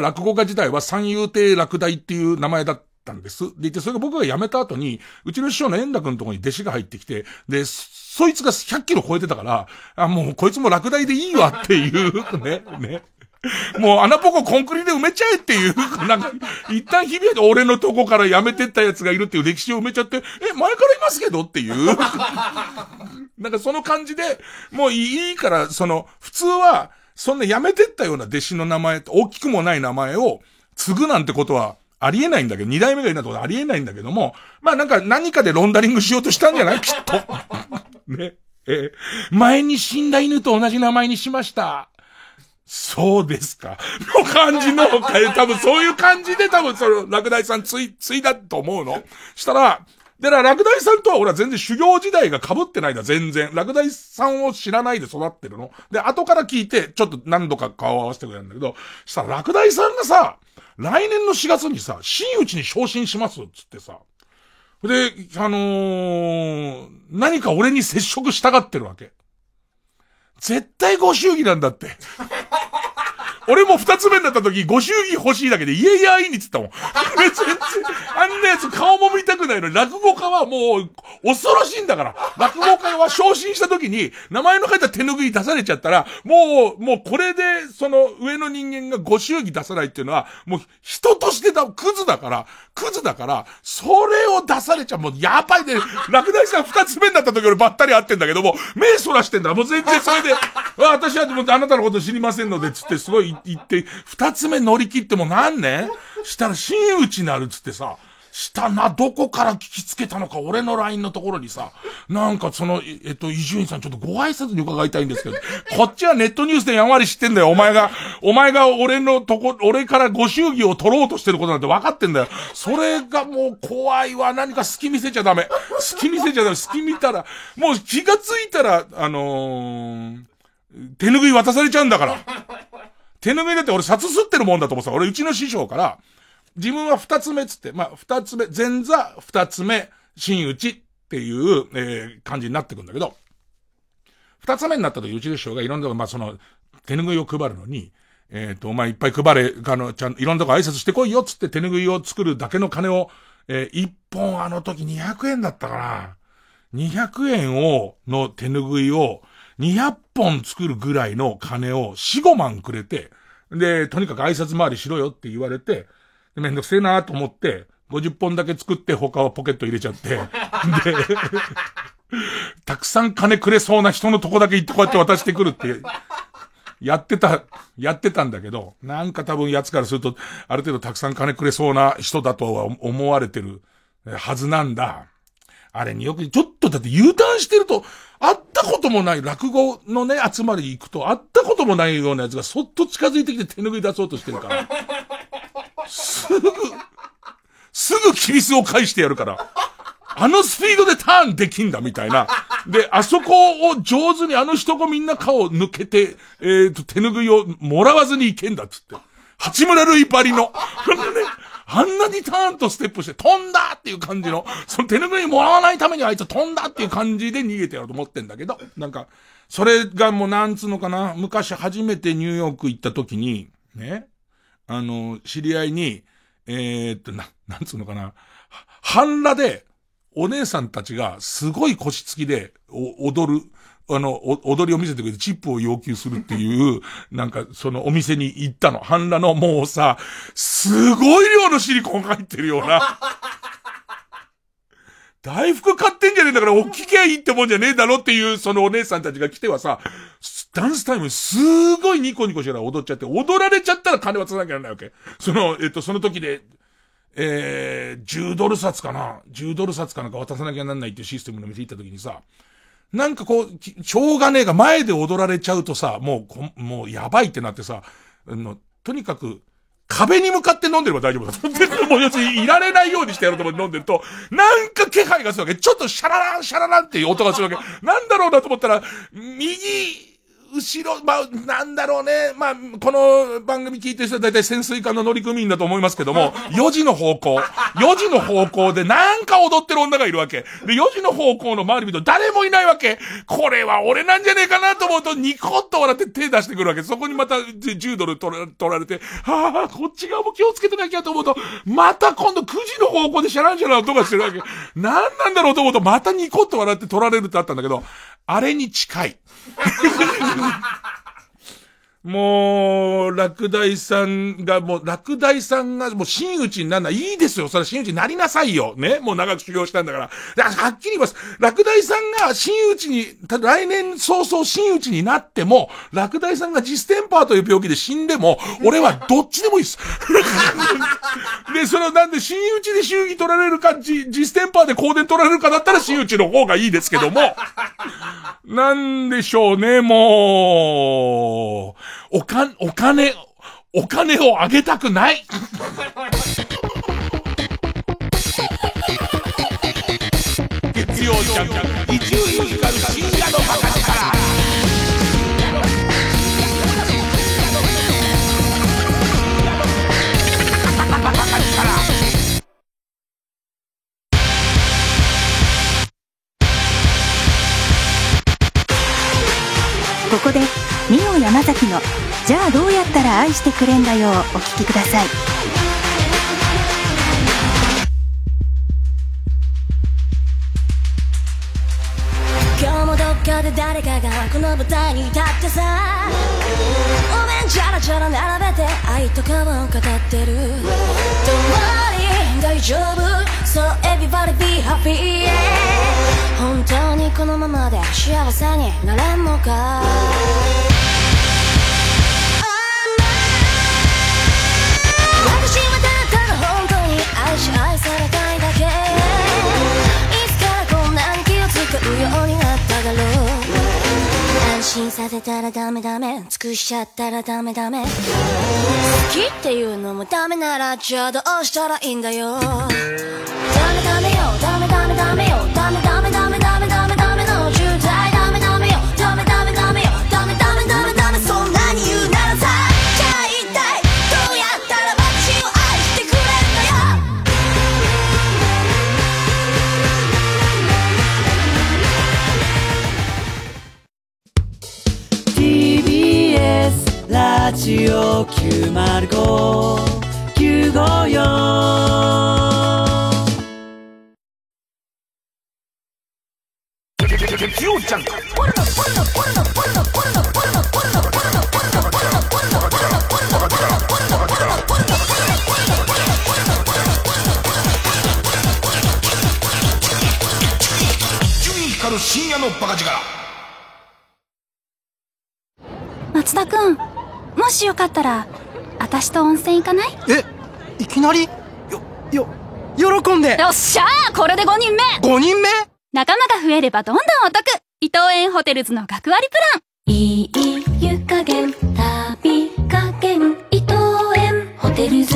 落語家時代は三遊亭落第っていう名前だったんです。でいて、それが僕が辞めた後に、うちの師匠の円楽のところに弟子が入ってきて、で、そいつが100キロ超えてたから、あ、もうこいつも落第でいいわっていう、ね。もう穴ぼこコンクリで埋めちゃえっていう、なんか、一旦ひびで俺のとこからやめてった奴がいるっていう歴史を埋めちゃって、前からいますけどっていう。なんかその感じで、もういいから、その、普通は、そんなやめてったような弟子の名前、大きくもない名前を継ぐなんてことはありえないんだけど、二代目がいるなんてことはありえないんだけども、まあなんか何かでロンダリングしようとしたんじゃないきっと。ね。前に死んだ犬と同じ名前にしました。そうですか。の感じの、多分そういう感じで多分その、落第さんついだと思うの。したら、だから落第さんとは俺は全然修行時代が被ってないんだ、全然。落第さんを知らないで育ってるの。で、後から聞いて、ちょっと何度か顔を合わせてくれるんだけど、したら落第さんがさ、来年の4月にさ、真打ちに昇進します、つってさ。で、何か俺に接触したがってるわけ。絶対ご祝儀なんだって。俺も二つ目になった時、ご祝儀欲しいだけで、いやいやいいにつったもん。別に、あんなやつ顔も見たくないのに、落語家はもう、恐ろしいんだから。落語家は昇進した時に、名前の書いた手拭い出されちゃったら、もうこれで、その上の人間がご祝儀出さないっていうのは、もう人としてだ、クズだから、それを出されちゃう。もう、やばいね。落第さん二つ目になった時俺ばったり会ってんだけども、目そらしてんだ。もう全然それで、私はもうあなたのこと知りませんので、つってすごい言って、二つ目乗り切っても何年したら真打ちになるつってさ、したな、どこから聞きつけたのか、俺の LINE のところにさ、なんかその、伊集院さんちょっとご挨拶に伺いたいんですけど、こっちはネットニュースでやんわり知ってんだよ、お前が俺からご祝儀を取ろうとしてることなんて分かってんだよ。それがもう怖いわ、何か隙見せちゃダメ。隙見たら、もう気がついたら、手拭い渡されちゃうんだから。手拭いだって俺札すってるもんだと思ってさ、俺うちの師匠から、自分は二つ目つって、まあ、二つ目、前座、二つ目、真打ちっていう、感じになってくんだけど、二つ目になった時、うちの師匠がいろんなとこ、まあ、その、手拭いを配るのに、お前いっぱい配れ、ちゃん、いろんなとこ挨拶してこいよ、つって手拭いを作るだけの金を、一本あの時200円だったかな。200円を、の手拭いを、200本作るぐらいの金を4、5万くれて、で、とにかく挨拶回りしろよって言われて、めんどくせえなーと思って、50本だけ作って他はポケット入れちゃって、で、たくさん金くれそうな人のとこだけ行ってこうやって渡してくるって、やってたんだけど、なんか多分奴からすると、ある程度たくさん金くれそうな人だとは思われてるはずなんだ。あれによく、ちょっとだって U ターンしてると、会ったこともない落語のね、集まり行くと、会ったこともないようなやつがそっと近づいてきて手拭い出そうとしてるから。すぐキリスを返してやるから、あのスピードでターンできんだみたいな。で、あそこを上手にあの人がみんな顔を抜けて、手拭いをもらわずにいけんだっつって。八村塁ばりの。あんなにターンとステップして飛んだっていう感じの、その手拭いもらわないためにあいつは飛んだっていう感じで逃げてやろうと思ってんだけど、なんか、それがもうなんつうのかな、昔初めてニューヨーク行った時に、ね、知り合いに、なんつうのかな、半裸で、お姉さんたちがすごい腰つきで、踊る、踊りを見せてくれてチップを要求するっていう、なんかそのお店に行ったの。半裸のもうさ、すごい量のシリコン入ってるような。大福買ってんじゃねえんだから、おっきけいいってもんじゃねえだろっていう、そのお姉さんたちが来てはさ、ダンスタイムすごいニコニコしながら踊っちゃって、踊られちゃったら金渡さなきゃならないわけ。その時で、10ドル札かなんか渡さなきゃならないっていうシステムの店行った時にさ、なんかこう、しょうがねえが前で踊られちゃうとさ、もうやばいってなってさ、とにかく、壁に向かって飲んでれば大丈夫だと思ってる。もう要するにいられないようにしてやろうと思って飲んでると、なんか気配がするわけ。ちょっとシャララン、シャラランっていう音がするわけ。なんだろうなと思ったら、右、後ろ、まあ、なんだろうね。まあ、この番組聞いてる人は大体潜水艦の乗組員だと思いますけども、4時の方向でなんか踊ってる女がいるわけ。で、4時の方向の周り見ると誰もいないわけ。これは俺なんじゃねえかなと思うと、ニコッと笑って手出してくるわけ。そこにまた10ドル取られて、はぁ、こっち側も気をつけてなきゃと思うと、また今度9時の方向でシャランシャランとかしてるわけ。なんなんだろうと思うと、またニコッと笑って取られるってあったんだけど、あれに近い。もう、落第さんがもう真打ちにならない。いいですよ。それは真打ちになりなさいよ。ね。もう長く修行したんだから。はっきり言います。落第さんが真打ちに、来年早々真打ちになっても、落第さんがジステンパーという病気で死んでも、俺はどっちでもいいです。で、それなんで真打ちで祝儀取られるか、ジステンパーで香典取られるかだったら真打ちの方がいいですけども。なんでしょうね、もう。お金をあげたくない。月曜ジャンク伊集院光る深夜のバカ力。ここでミオ山崎のじゃあどうやったら愛してくれんだよ。お聞きください。今日もどっかで誰かがこの舞台に立ってさ、お面じゃらじゃら並べて愛とかを語ってる。Don't worry 大丈夫 So everybody be happy、yeah、本当にこのままで幸せになれんのか。私はただただ本当に愛し愛されたいだけ。いつからこんなに気を使うようになっただろう。安心させたらダメダメ、尽くしちゃったらダメダメ、好きっていうのもダメならじゃあどうしたらいいんだよ。ダメダメよダメダメダメよダメダメダメダメダメダメの渋滞。ダメダメよダメダメダメよダメダメダメダメ、そんなに言うならさ、じゃあ一体どうやったらラジオ905954。深夜のバカ力。松田君、もしよかったら私と温泉行かない？え、いきなり？喜んで。よっしゃー、これで5人目。5人目？仲間が増えればどんどんお得。伊東園ホテルズの学割プラン。いい湯加減、旅加減、伊東園ホテルズ。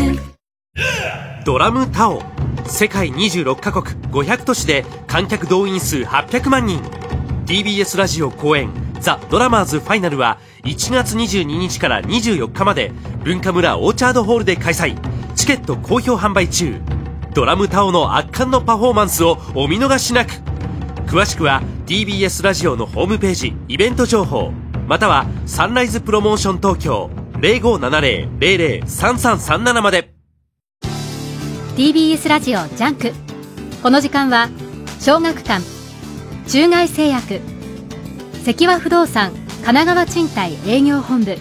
ドラムタオ、世界26カ国500都市で観客動員数800万人。 TBS ラジオ公演ザ・ドラマーズファイナルは1月22日から24日まで文化村オーチャードホールで開催。チケット好評販売中。ドラムタオの圧巻のパフォーマンスをお見逃しなく。詳しくは TBS ラジオのホームページ、イベント情報、またはサンライズプロモーション東京 0570-003337 まで。 TBS ラジオジャンク。この時間は小学館、中外製薬、関和不動産神奈川賃貸営業本部、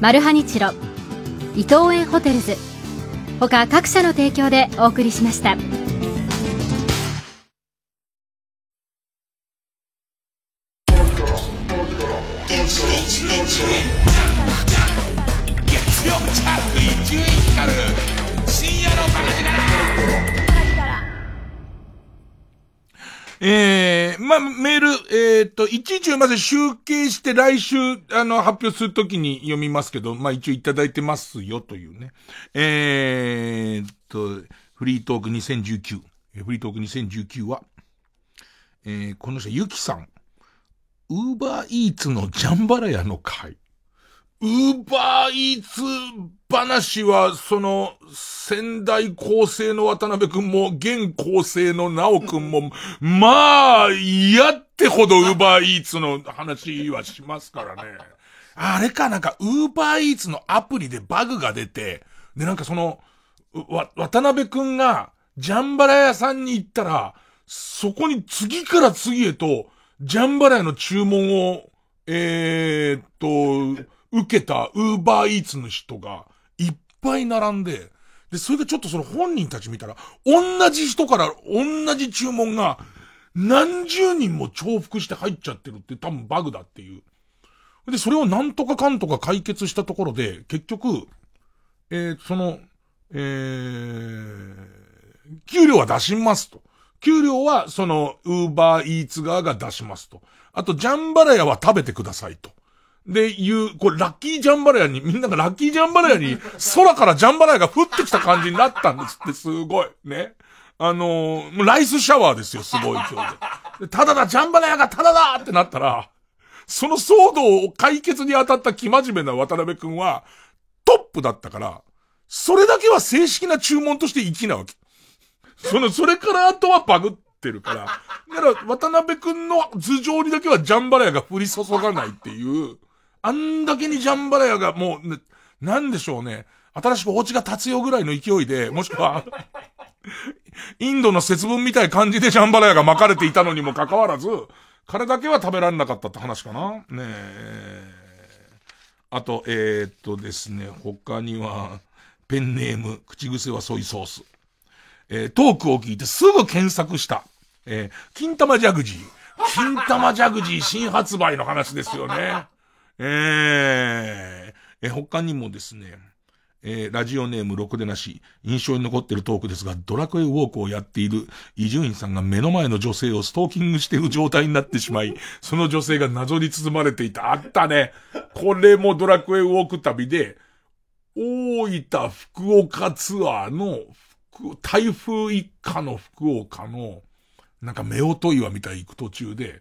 マルハニチロ、伊東園ホテルズ他各社の提供でお送りしました。メール、いちいちまず集計して来週、発表するときに読みますけど、まあ、一応いただいてますよというね。フリートーク2019。フリートーク2019は、この人、ゆきさん。ウーバーイーツのジャンバラヤの会。ウーバーイーツ話は、先代構成の渡辺くんも、現構成の直くんも、まあ、嫌ってほどウーバーイーツの話はしますからね。あれか、ウーバーイーツのアプリでバグが出て、で、渡辺くんが、ジャンバラ屋さんに行ったら、そこに次から次へと、ジャンバラ屋の注文を、受けたウーバーイーツの人がいっぱい並んで、で、それがちょっと本人たち見たら、同じ人から同じ注文が何十人も重複して入っちゃってるって多分バグだっていう。で、それをなんとかかんとか解決したところで、結局、給料は出しますと。給料はウーバーイーツ側が出しますと。あと、ジャンバラヤは食べてくださいと。で、これラッキージャンバラヤに、みんながラッキージャンバラヤに、空からジャンバラヤが降ってきた感じになったんですって、すごい。ね。もうライスシャワーですよ、すごい今日で。ただだ、ジャンバラヤがただだってなったら、その騒動を解決に当たった生真面目な渡辺くんは、トップだったから、それだけは正式な注文として粋なわけ。それからあとはバグってるから。だから、渡辺くんの頭上にだけはジャンバラヤが降り注がないっていう、あんだけにジャンバラヤがもう、なんでしょうね。新しくお家が建つよぐらいの勢いで、もしくは、インドの節分みたい感じでジャンバラヤが巻かれていたのにもかかわらず、彼だけは食べられなかったって話かな。ねえ。あと、ですね、他には、ペンネーム、口癖はソイソース。トークを聞いてすぐ検索した。金玉ジャグジー。金玉ジャグジー新発売の話ですよね。他にもですね、ラジオネームろくでなし、印象に残ってるトークですが、ドラクエウォークをやっている伊集院さんが目の前の女性をストーキングしている状態になってしまい、その女性が謎に包まれていた。あったね。これもドラクエウォーク旅で、大分福岡ツアーの、台風一過の福岡の、なんか夫婦岩みたいに行く途中で、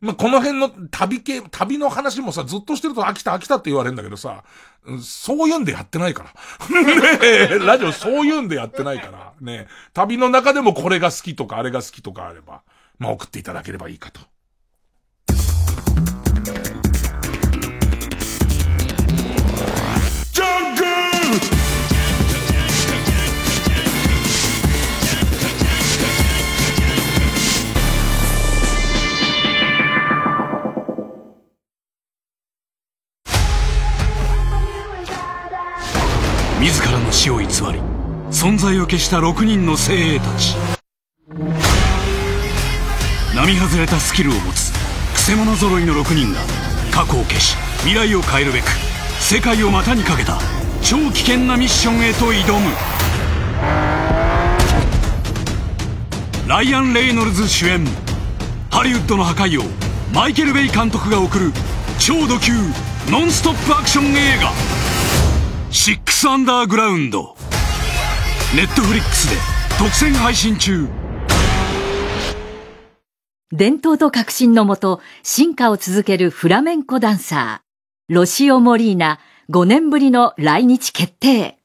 まあ、この辺の旅の話もさ、ずっとしてると飽きたって言われるんだけどさ、そういうんでやってないから。ねえ、ラジオそういうんでやってないから。ねえ、旅の中でもこれが好きとかあれが好きとかあれば、まあ、送っていただければいいかと。自らの死を偽り存在を消した6人の精鋭たち、並外れたスキルを持つクセ者揃いの6人が過去を消し未来を変えるべく世界を股にかけた超危険なミッションへと挑む。ライアン・レイノルズ主演、ハリウッドの破壊王マイケル・ベイ監督が送る超ド級ノンストップアクション映画シックスアンダーグラウンド、ネットフリックスで独占配信中。伝統と革新のもと進化を続けるフラメンコダンサーロシオ・モリーナ、5年ぶりの来日決定。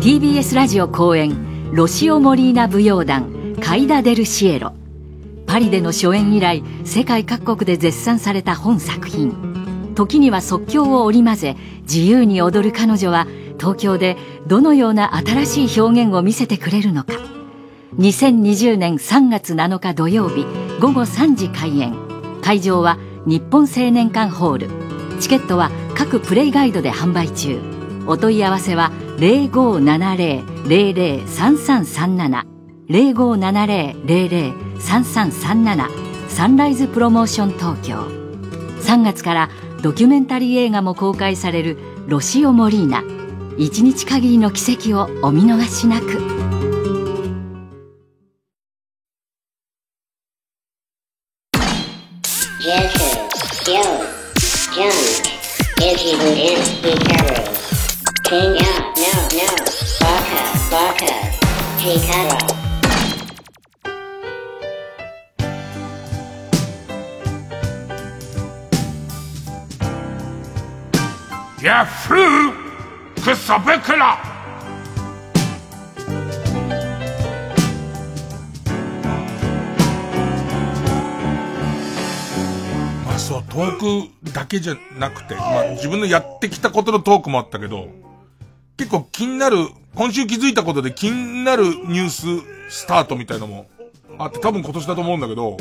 TBS ラジオ公演、ロシオ・モリーナ舞踊団カイダ・デル・シエロ。パリでの初演以来世界各国で絶賛された本作品。時には即興を織り交ぜ自由に踊る彼女は、東京でどのような新しい表現を見せてくれるのか。2020年3月7日土曜日午後3時開演。会場は日本青年館ホール。チケットは各プレイガイドで販売中。お問い合わせは 0570-003337 0570-003337 サンライズプロモーション東京。3月からドキュメンタリー映画も公開されるロシオ・モリーナ、一日限りの奇跡をお見逃しなく。ヤフークソ袋。まあそう、トークだけじゃなくて、まあ自分のやってきたことのトークもあったけど、結構気になる、今週気づいたことで気になるニューススタートみたいのもあって、多分今年だと思うんだけど、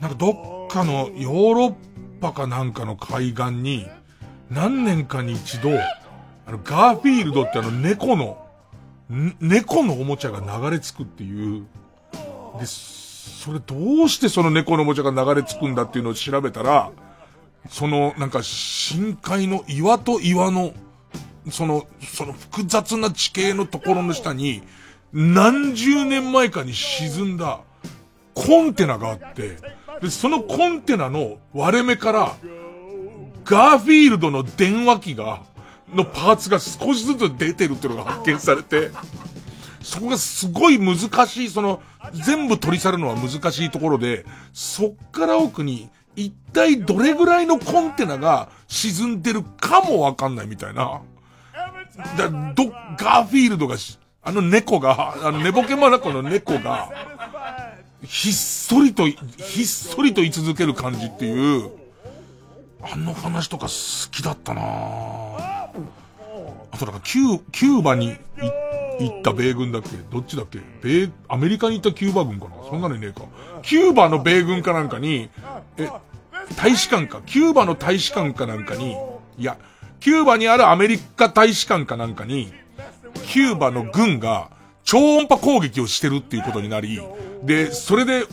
なんかどっかのヨーロッパかなんかの海岸に、何年かに一度、ガーフィールドって猫のおもちゃが流れ着くっていう。で、それどうしてその猫のおもちゃが流れ着くんだっていうのを調べたら、そのなんか深海の岩と岩の、その複雑な地形のところの下に、何十年前かに沈んだコンテナがあって、で、そのコンテナの割れ目から、ガーフィールドの電話機のパーツが少しずつ出てるっていうのが発見されて、そこがすごい難しい、全部取り去るのは難しいところで、そっから奥に一体どれぐらいのコンテナが沈んでるかもわかんないみたいな。ガーフィールドが、あの猫が、あの寝ぼけまなこの猫が、ひっそりと居続ける感じっていう、あの話とか好きだったなぁ。あとなんかキューバに行った米軍だっけ、どっちだっけ、アメリカに行ったキューバ軍かな、そんなのねえか。キューバの米軍かなんかに、大使館か、キューバの大使館かなんかに、いや、キューバにあるアメリカ大使館かなんかに、キューバの軍が超音波攻撃をしてるっていうことになり、で、それで、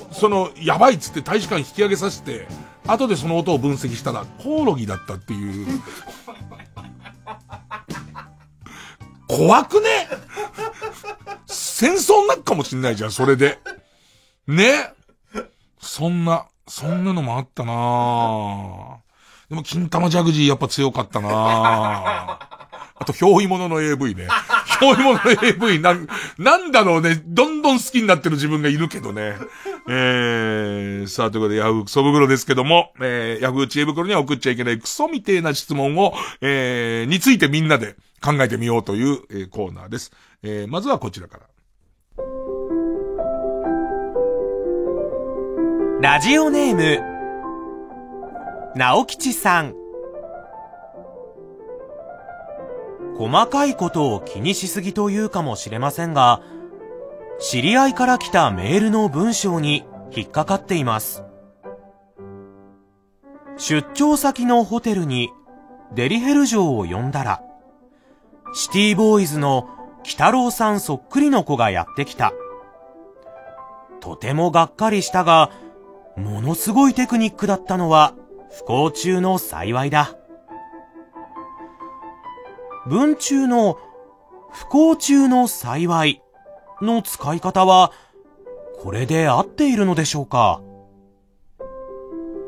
やばいっつって大使館引き上げさせて、後でその音を分析したら、コオロギだったっていう。怖くね？戦争になるかもしんないじゃん、それで。ね？そんなのもあったなぁ。でも、金玉ジャグジーやっぱ強かったなぁ。あと、ひょういものの AV ね。ひょういものの AV、なんだろうね。どんどん好きになってる自分がいるけどね。さあ、ということで、ヤフークソ袋ですけども、ヤフー知恵袋には送っちゃいけないクソみてえな質問を、についてみんなで考えてみようという、コーナーです。まずはこちらから。ラジオネーム、直吉さん。細かいことを気にしすぎというかもしれませんが、知り合いから来たメールの文章に引っかかっています。出張先のホテルにデリヘル嬢を呼んだら、シティボーイズの北郎さんそっくりの子がやってきた。とてもがっかりしたが、ものすごいテクニックだったのは不幸中の幸いだ。文中の不幸中の幸いの使い方はこれで合っているのでしょうか。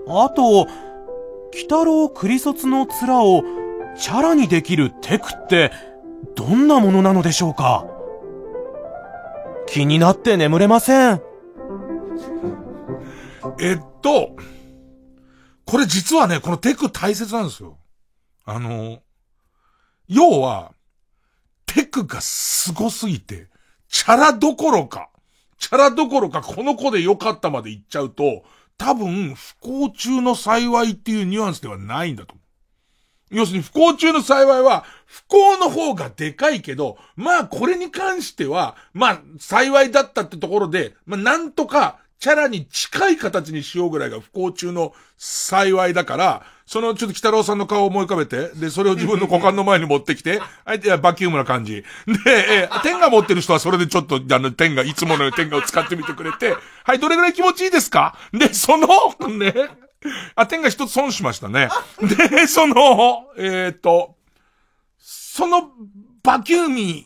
あと、北郎栗卒の面をチャラにできるテクってどんなものなのでしょうか。気になって眠れません。これ実はね、このテク大切なんですよ。要は、テクが凄すぎて、チャラどころかこの子でよかったまで行っちゃうと、多分、不幸中の幸いっていうニュアンスではないんだと思う。要するに、不幸中の幸いは、不幸の方がでかいけど、まあこれに関しては、まあ幸いだったってところで、まあなんとか、チャラに近い形にしようぐらいが不幸中の幸いだから、ちょっと北郎さんの顔を思い浮かべて、で、それを自分の股間の前に持ってきて、相手はバキュームな感じ。で、天下持ってる人はそれでちょっと、天下、いつもの天下を使ってみてくれて、はい、どれぐらい気持ちいいですか？で、ね、天下一つ損しましたね。で、バキューミ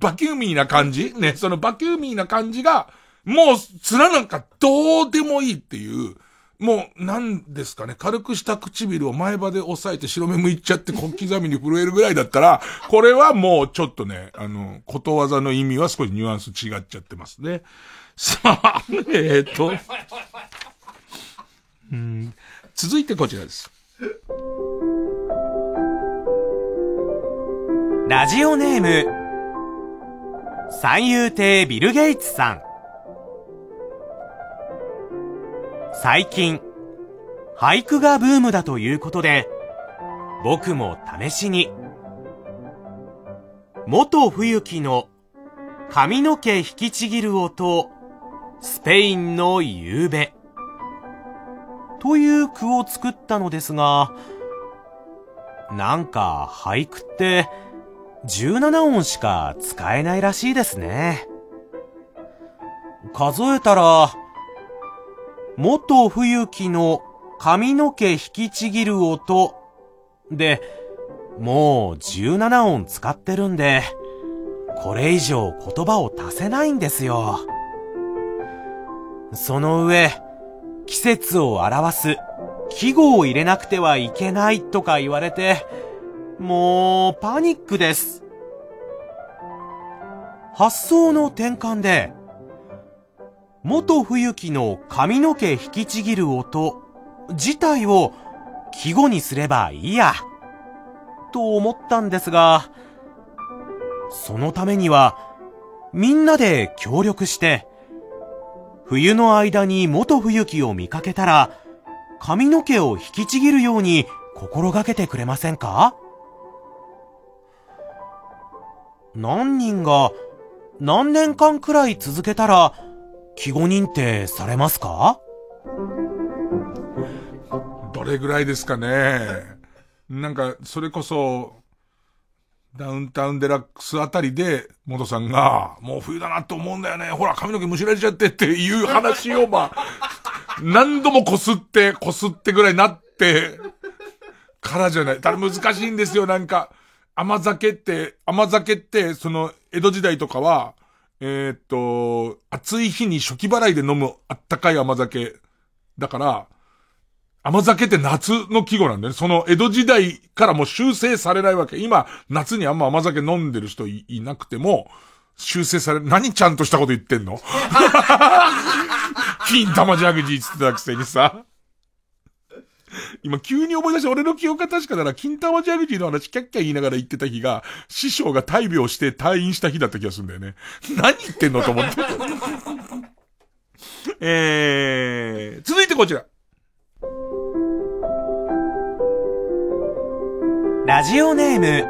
ーな感じね、そのバキューミーな感じが、もう、面なんかどうでもいいっていう、もう、なんですかね、軽くした唇を前歯で押さえて白目向いちゃって小刻みに震えるぐらいだったら、これはもうちょっとね、ことわざの意味は少しニュアンス違っちゃってますね。さあ、続いてこちらです。ラジオネーム、三遊亭ビル・ゲイツさん。最近、俳句がブームだということで、僕も試しに、元冬樹の髪の毛引きちぎる音、スペインの夕べ、という句を作ったのですが、なんか俳句って17音しか使えないらしいですね。数えたら、元冬樹の髪の毛引きちぎる音で、もう17音使ってるんで、これ以上言葉を足せないんですよ。その上、季節を表す季語を入れなくてはいけないとか言われて、もうパニックです。発想の転換で、元冬樹の髪の毛引きちぎる音自体を季語にすればいいや、と思ったんですが、そのためにはみんなで協力して、冬の間に元冬季を見かけたら、髪の毛を引きちぎるように心がけてくれませんか？何人が何年間くらい続けたら季語認定されますか？どれぐらいですかね。なんかそれこそダウンタウンデラックスあたりで元さんがもう冬だなと思うんだよね、ほら髪の毛むしられちゃってっていう話をまあ何度もこすってぐらいになってからじゃない。だから難しいんですよ。なんか甘酒ってその江戸時代とかは暑い日に暑気払いで飲むあったかい甘酒だから、甘酒って夏の季語なんだよね。その江戸時代からもう修正されないわけ。今、夏にあんま甘酒飲んでる人 いなくても、修正され、何ちゃんとしたこと言ってんの金玉ジャグジーつってたくせにさ。今急に思い出した。俺の記憶が確かなら、金玉ジャグジーの話キャッキャ言いながら言ってた日が、師匠が大病して退院した日だった気がするんだよね。何言ってんのと思って。続いてこちら。ラジオネーム、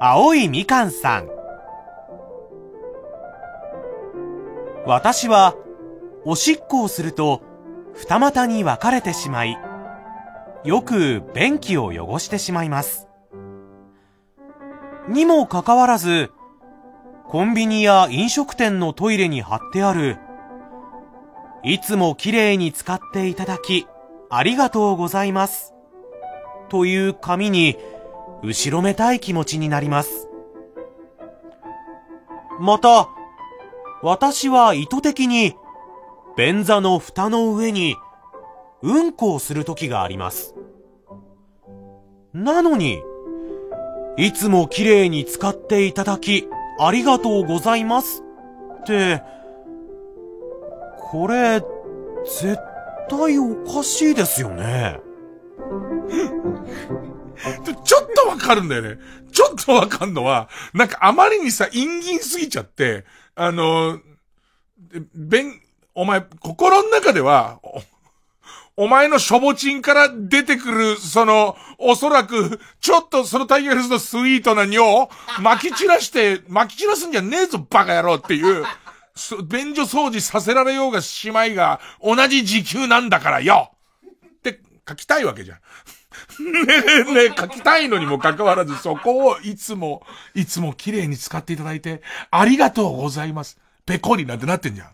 青いみかんさん。私はおしっこをすると二股に分かれてしまい、よく便器を汚してしまいます。にもかかわらず、コンビニや飲食店のトイレに貼ってある、いつもきれいに使っていただきありがとうございますという紙に後ろめたい気持ちになります。また、私は意図的に便座の蓋の上にうんこをする時があります。なのに、いつもきれいに使っていただきありがとうございますって、これ絶対おかしいですよね。ちょっとわかるんだよね。ちょっとわかんのは、なんかあまりにさ、陰銀すぎちゃって、お前、心の中では、お前のしょぼちんから出てくる、その、おそらく、ちょっとそのタイガースのスイートな尿、撒き散らすんじゃねえぞ、バカ野郎っていう、便所掃除させられようがしまいが、同じ時給なんだからよって書きたいわけじゃん。ねえ書きたいのにもかかわらず、そこをいつも綺麗に使っていただいてありがとうございますペコリなんてなってんじゃん。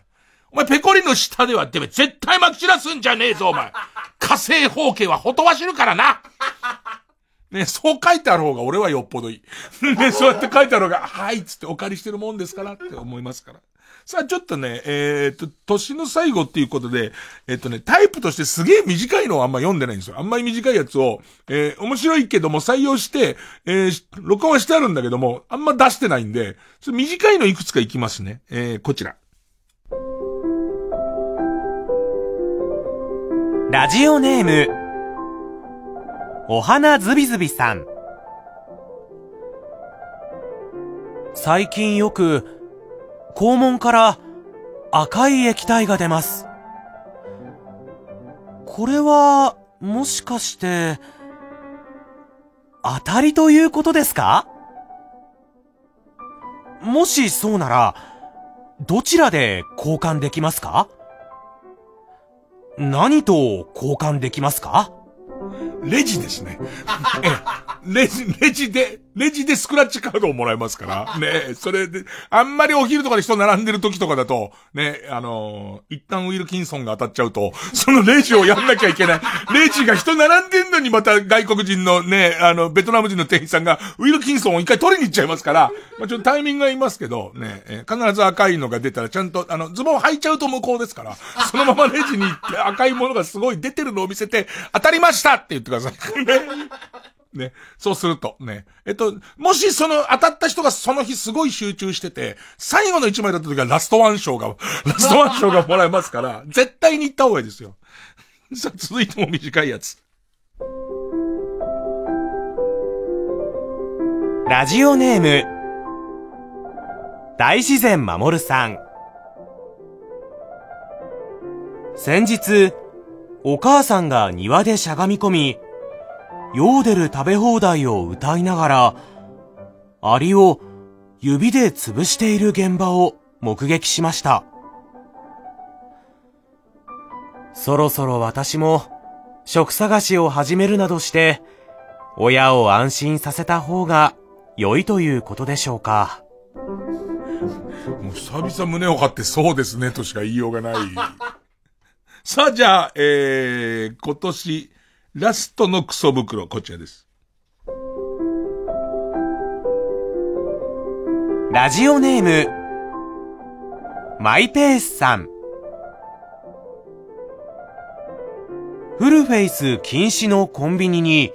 お前ペコリの下ではてめえ絶対まき散らすんじゃねえぞお前、火星方形はほとばしるからな。ねえ、そう書いてある方が俺はよっぽどいい。ねえ、そうやって書いてある方がはいっつってお借りしてるもんですからって思いますから。さあちょっとね、年の最後っていうことで、タイプとしてすげえ短いのをあんま読んでないんですよ。あんまり短いやつを、面白いけども採用して、録音はしてあるんだけども、あんま出してないんで、ちょっと短いのいくつかいきますね。こちら。ラジオネーム、お花ズビズビさん。最近よく、肛門から赤い液体が出ます。これはもしかして当たりということですか？もしそうならどちらで交換できますか？何と交換できますか？レジですね。レジでスクラッチカードをもらえますから。ね、それで、あんまりお昼とかで人並んでる時とかだと、ね、一旦ウィルキンソンが当たっちゃうと、そのレジをやんなきゃいけない。レジが人並んでんのにまた外国人のね、ベトナム人の店員さんがウィルキンソンを一回取りに行っちゃいますから、まあ、ちょっとタイミングがいますけど、ね、必ず赤いのが出たらちゃんと、ズボン履いちゃうと無効ですから、そのままレジに行って赤いものがすごい出てるのを見せて、当たりましたって言ってください。ね。そうすると、ね。もしその当たった人がその日すごい集中してて、最後の一枚だった時はラストワン賞がもらえますから、絶対に行った方がいいですよ。さあ、続いても短いやつ。ラジオネーム、大自然守さん。先日、お母さんが庭でしゃがみ込み、ヨーデル食べ放題を歌いながら、アリを指で潰している現場を目撃しました。そろそろ私も職探しを始めるなどして、親を安心させた方が良いということでしょうか。もう久々胸を張ってそうですねとしか言いようがない。さあじゃあ、今年ラストのクソ袋、こちらです。ラジオネーム、マイペースさん。フルフェイス禁止のコンビニに、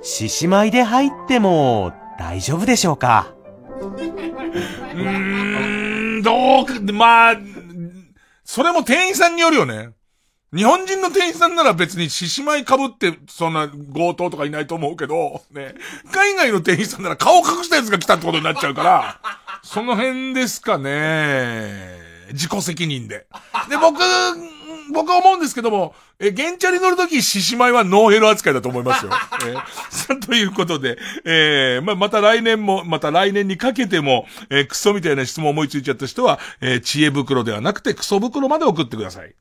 獅子舞で入っても大丈夫でしょうか？どうか、まあ、それも店員さんによるよね。日本人の店員さんなら別に獅子舞被って、そんな強盗とかいないと思うけど、ね。海外の店員さんなら顔隠したやつが来たってことになっちゃうから、その辺ですかね。自己責任で。で、僕は思うんですけども、現チャリ乗るとき、獅子舞はノーヘル扱いだと思いますよ。さあ、ということで、また来年も、また来年にかけても、クソみたいな質問思いついちゃった人は、知恵袋ではなくてクソ袋まで送ってください。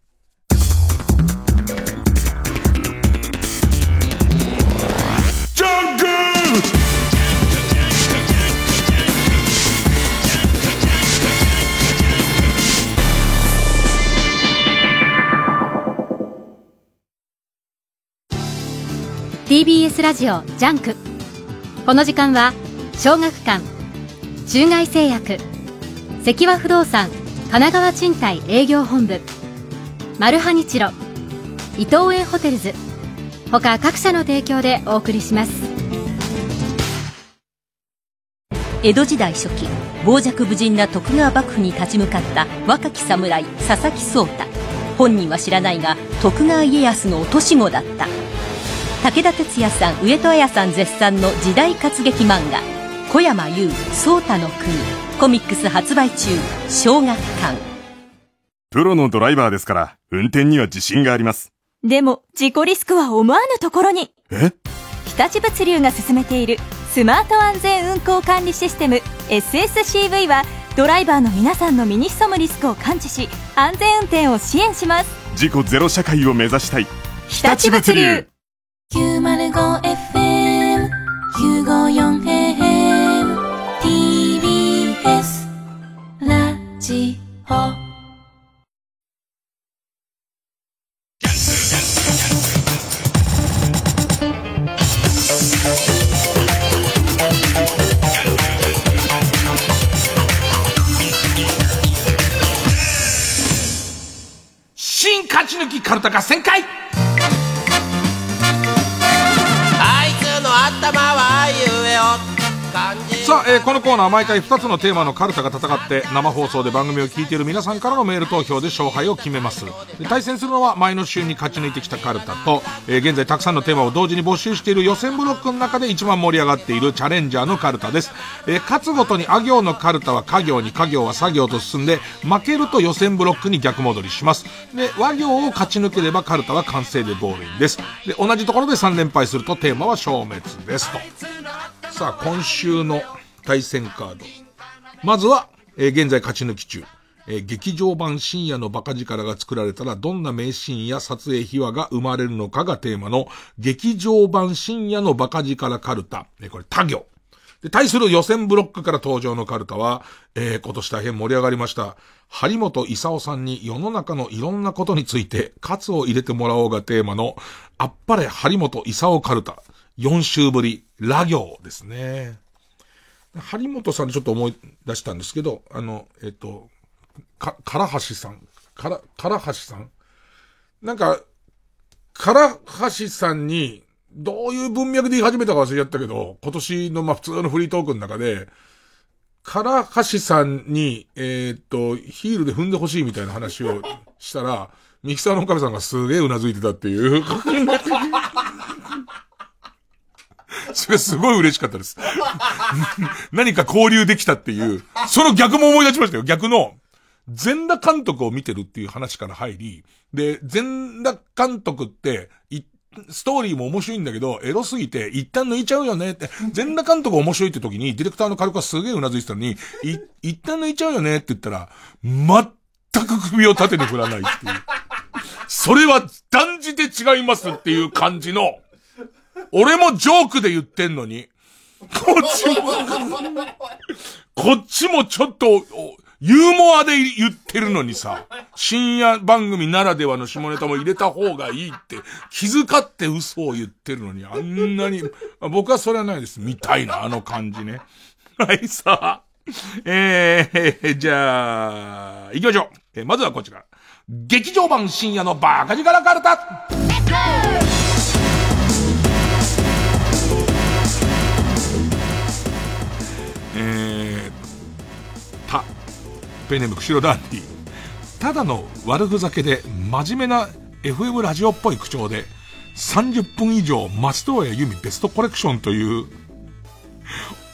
TBS ラジオジャンク。この時間は小学館、中外製薬、関和不動産神奈川賃貸営業本部、マルハニチロ、伊東園ホテルズ他各社の提供でお送りします。江戸時代初期、傍若無人な徳川幕府に立ち向かった若き侍佐々木聡太。本人は知らないが徳川家康の落とし子だった。武田鉄矢さん、上戸彩さん絶賛の時代活劇漫画、小山優草太の国、コミックス発売中。小学館。プロのドライバーですから運転には自信があります。でも事故リスクは思わぬところに。日立物流が進めているスマート安全運行管理システム SSCV は、ドライバーの皆さんの身に潜むリスクを感知し、安全運転を支援します。事故ゼロ社会を目指したい日立物流。905FM954AM TBS ラジオ。新勝ち抜きカルタ合戦会。さあ、このコーナー毎回2つのテーマのカルタが戦って生放送で番組を聞いている皆さんからのメール投票で勝敗を決めます。で、対戦するのは前の週に勝ち抜いてきたカルタと、現在たくさんのテーマを同時に募集している予選ブロックの中で一番盛り上がっているチャレンジャーのカルタです。勝つごとにあ行のカルタは家業に、家業は作業と進んで、負けると予選ブロックに逆戻りします。で、和行を勝ち抜ければカルタは完成でゴールインです。で、同じところで3連敗するとテーマは消滅ですと。さあ、今週の対戦カード。まずは、現在勝ち抜き中、劇場版深夜のバカ力が作られたらどんな名シーンや撮影秘話が生まれるのかがテーマの劇場版深夜のバカ力カルタ。これ他行。で、対する予選ブロックから登場のカルタは、今年大変盛り上がりました張本勲さんに世の中のいろんなことについて喝を入れてもらおうがテーマのあっぱれ張本勲カルタ。4週ぶり、ラ行ですね。張本さんでちょっと思い出したんですけど、唐橋さん。なんか、唐橋さんに、どういう文脈で言い始めたか忘れちゃったけど、今年の、普通のフリートークの中で、唐橋さんに、ヒールで踏んでほしいみたいな話をしたら、ミキサーの岡部さんがすげえうなずいてたっていう。それすごい嬉しかったです。何か交流できたっていう、その逆も思い出しましたよ。逆の、全裸監督を見てるっていう話から入り、で、全裸監督って、ストーリーも面白いんだけど、エロすぎて、一旦抜いちゃうよねって、全裸監督面白いって時に、ディレクターの軽くはすげえうなずいてたのに、一旦抜いちゃうよねって言ったら、全く首を縦に振らないっていう。それは断じて違いますっていう感じの、俺もジョークで言ってんのに、こっちもちょっと、ユーモアで言ってるのにさ、深夜番組ならではの下ネタも入れた方がいいって気遣って嘘を言ってるのに、あんなに、僕はそれはないですみたいな、あの感じね。はい、さあ、じゃあ行きましょう。まずはこちら、劇場版深夜のバカ力カルタ。ペネムクシロダンディ、ただの悪ふざけで真面目な FM ラジオっぽい口調で30分以上松任谷由実ベストコレクションという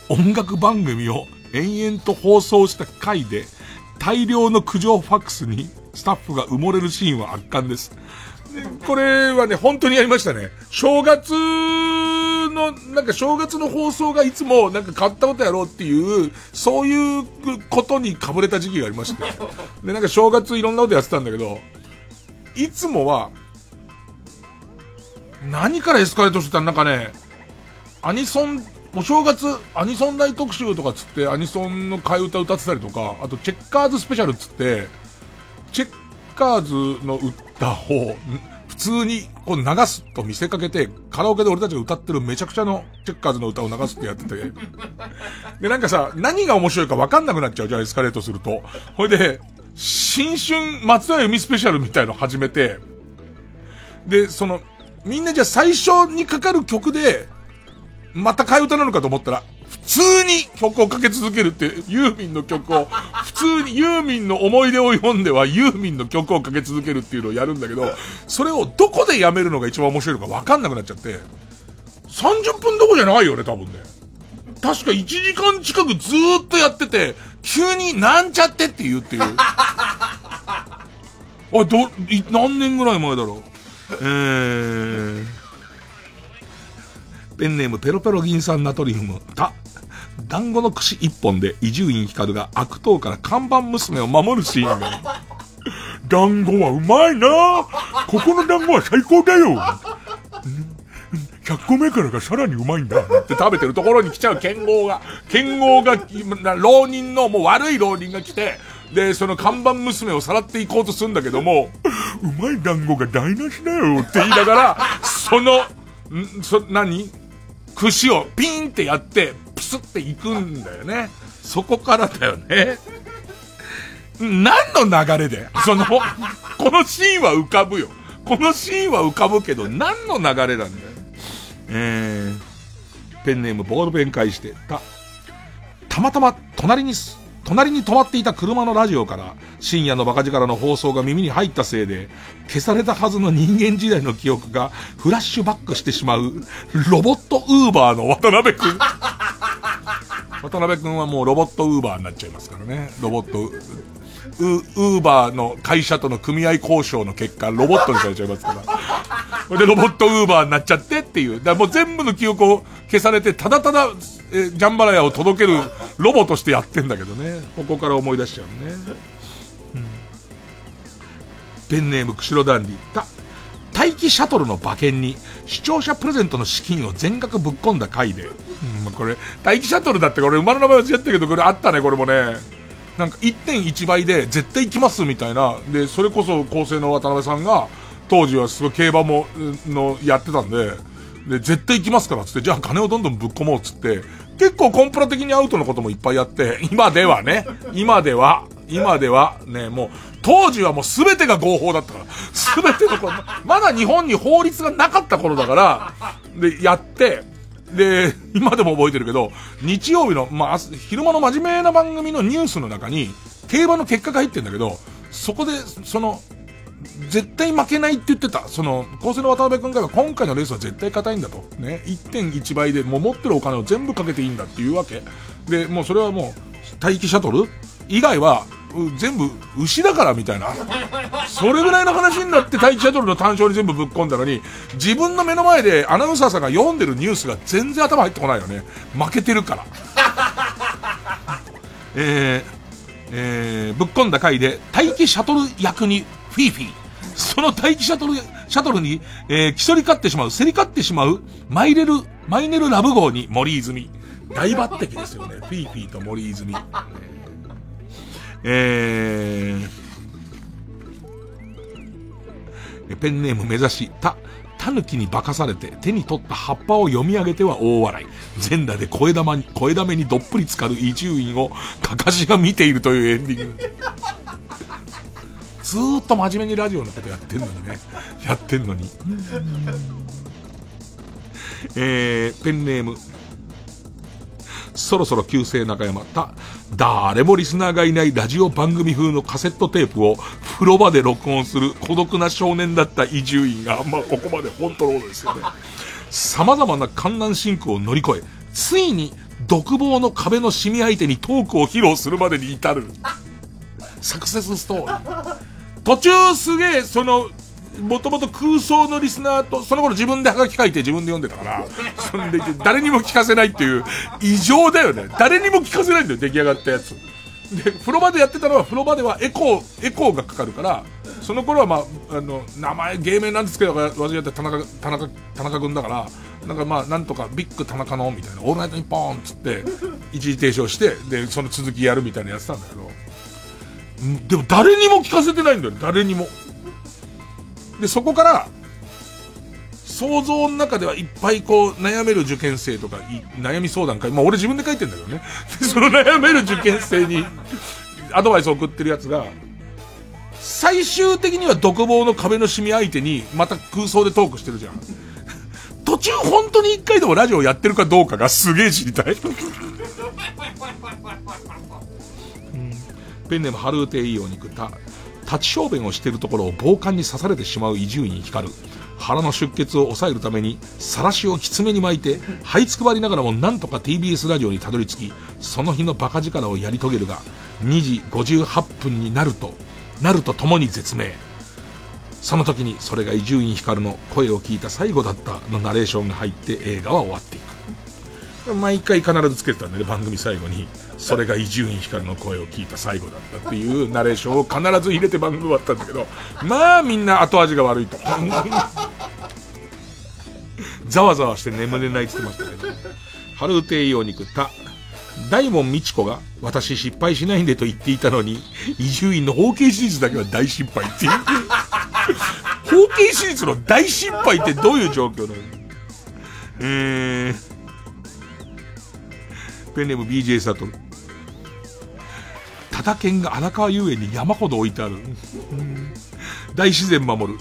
音楽番組を延々と放送した回で大量の苦情ファックスにスタッフが埋もれるシーンは圧巻です。でこれはね、本当にやりましたね。正月の放送がいつもなんか買ったことやろうっていう、そういうことにかぶれた時期がありまして。で、なんか正月いろんなことやってたんだけど、いつもは、何からエスカレートしてたんなんかね、お正月アニソン大特集とかつってアニソンの替え歌歌ってたりとか、あとチェッカーズスペシャルつって、チェッカーズの歌を、普通にこう流すと見せかけてカラオケで俺たちが歌ってるめちゃくちゃのチェッカーズの歌を流すってやっててで、なんかさ、何が面白いか分かんなくなっちゃうじゃん、エスカレートすると。ほいで新春松田由美スペシャルみたいの始めて、でそのみんなじゃあ最初にかかる曲でまた替え歌なのかと思ったら、普通に曲をかけ続けるっていう、ユーミンの曲を普通にユーミンの思い出を読んではユーミンの曲をかけ続けるっていうのをやるんだけど、それをどこでやめるのが一番面白いのか分かんなくなっちゃって、30分どこじゃないよね多分ね、確か1時間近くずーっとやってて、急になんちゃってって言うっていう、あれ何年ぐらい前だろう。ペンネームペロペロ銀酸ナトリウム、団子の串一本で伊集院光が悪党から看板娘を守るシーンが団子はうまいなぁ、ここの団子は最高だよ、100個目からがさらにうまいんだって食べてるところに来ちゃう剣豪が浪人のもう悪い浪人が来て、でその看板娘をさらっていこうとするんだけども、うまい団子が台無しだよって言いながら、串をピーンってやってプスっていくんだよね。そこからだよね。何の流れでこのシーンは浮かぶよ。このシーンは浮かぶけど、何の流れなんだよ。ペンネームボールペン返してたまたま隣に止まっていた車のラジオから深夜のバカ力の放送が耳に入ったせいで、消されたはずの人間時代の記憶がフラッシュバックしてしまうロボットウーバーの渡辺くんはもうロボットウーバーになっちゃいますからね。ロボットウーバーの会社との組合交渉の結果、ロボットにされちゃいますからで、ロボットウーバーになっちゃってっていう、だからもう全部の記憶を消されて、ただただジャンバラヤを届けるロボとしてやってんだけどね。ここから思い出しちゃうね。ペンネーム釧路ダンディ、待機シャトルの馬券に視聴者プレゼントの資金を全額ぶっ込んだ回で、これ待機シャトルだって、これ馬の名前忘れてたけど、これあったね。これもね、なんか 1.1 倍で絶対行きますみたいな。でそれこそ構成の渡辺さんが当時はすごい競馬ものやってたんで、で絶対行きますからつって、じゃあ金をどんどんぶっ込もうつって、結構コンプラ的にアウトのこともいっぱいやって、今ではね、もう当時はもう全てが合法だったから、全てのことまだ日本に法律がなかった頃だから、でやって、で今でも覚えてるけど、日曜日の、昼間の真面目な番組のニュースの中に競馬の結果が入ってるんだけど、そこでその絶対負けないって言ってた、その構成の渡辺君が今回のレースは絶対硬いんだとね、 1.1 倍でもう持ってるお金を全部かけていいんだっていうわけで、もうそれはもう待機シャトル以外は全部牛だからみたいな、それぐらいの話になってタイチシャトルの単勝に全部ぶっ込んだのに、自分の目の前でアナウンサーさんが読んでるニュースが全然頭入ってこないよね。負けてるからぶっ込んだ回で待機シャトル役にフィーフィー、その待機シャトルに、きそり勝ってしまう、競り勝ってしまうマイネルラブ号に森泉、大抜擢ですよね。フィーフィーと森泉。ペンネーム目指し、タヌキに化かされて手に取った葉っぱを読み上げては大笑い。全裸で声だめにどっぷり浸かる伊集院をかかしが見ているというエンディング。ずーっと真面目にラジオのことやってんのにね。やってんのに。ペンネームそろそろ旧姓中山、誰もリスナーがいないラジオ番組風のカセットテープを風呂場で録音する孤独な少年だった伊集院が、まあ、ここまで本当のことですよね。様々な観覧シンクを乗り越え、ついに独房の壁のシミ相手にトークを披露するまでに至るサクセスストーリー。途中すげえそのもともと空想のリスナーと、その頃自分でハガキ書いて自分で読んでたから、そんで誰にも聞かせないっていう異常だよね。誰にも聞かせないんだよ、出来上がったやつで。風呂場でやってたのは、風呂場ではエコーがかかるから、その頃はまあ、名前芸名なんですけど忘れて、田中君だから、なんかまあなんとかビッグ田中のみたいな、オールナイトニッポンっつって一時停止をして、でその続きやるみたいなやつなんだけど、でも誰にも聞かせてないんだよ、誰にも。でそこから想像の中ではいっぱいこう悩める受験生とか悩み相談会、まあ俺自分で書いてんだけどね。でその悩める受験生にアドバイスを送ってるやつが、最終的には独房の壁のシミ相手にまた空想でトークしてるじゃん。途中本当に一回でもラジオやってるかどうかがすげえ知りたい。ペンネームハルーテイイオニクタ、立ち小便をしているところを暴漢に刺されてしまう伊集院光る、腹の出血を抑えるためにさらしをきつめに巻いて這いつくばりながらもなんとか TBS ラジオにたどり着き、その日のバカ力をやり遂げるが、2時58分になるとともに絶命。その時にそれが伊集院光の声を聞いた最後だったのナレーションが入って映画は終わっていく。毎回必ずつけてたんでね、番組最後にそれが伊集院光の声を聞いた最後だったっていうナレーションを必ず入れて番組終わったんだけど、まあみんな後味が悪いとざわざわして眠れないって言ってましたけど、ね、ハルーテイオニクタ、大門みち子が私失敗しないんでと言っていたのに、伊集院の包茎手術だけは大失敗っていう包茎手術の大失敗ってどういう状況なの。ペンネーム BJ サトル、タケンが荒川遊園に山ほど置いてある大自然守る、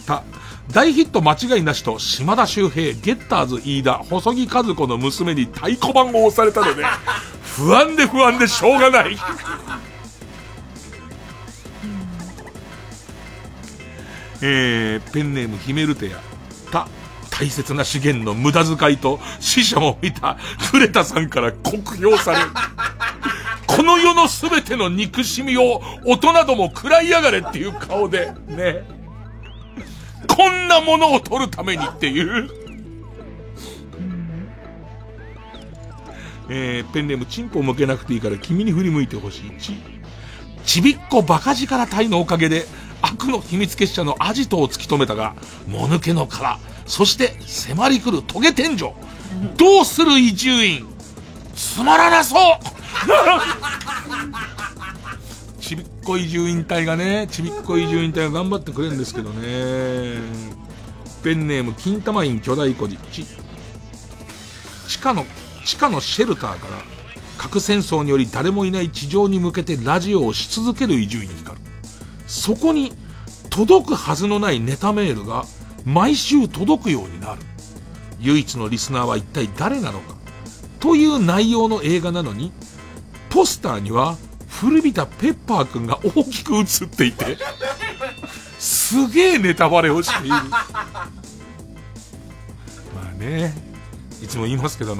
大ヒット間違いなしと島田秀平、ゲッターズ飯田、細木和子の娘に太鼓判を押されたので不安でしょうがないペンネームヒメルテヤ、大切な資源の無駄遣いと死者も見たフレタさんから酷評されるこの世のすべての憎しみを大人ども食らいやがれっていう顔でね、こんなものを取るためにっていうペンネームチンポ向けなくていいから君に振り向いてほしい、ちびっこバカ力隊のおかげで悪の秘密結社のアジトを突き止めたが、もぬけの殻、そして迫り来るトゲ天井、どうする伊集院、つまらなそうちびっこ伊集院隊がね、ちびっこ伊集院隊が頑張ってくれるんですけどね。ペンネーム金玉院巨大孤児、地下のシェルターから核戦争により誰もいない地上に向けてラジオをし続ける伊集院光る、そこに届くはずのないネタメールが毎週届くようになる、唯一のリスナーは一体誰なのかという内容の映画なのに、ポスターには古びたペッパーくんが大きく映っていてすげえネタバレをしているまあね、いつも言いますけど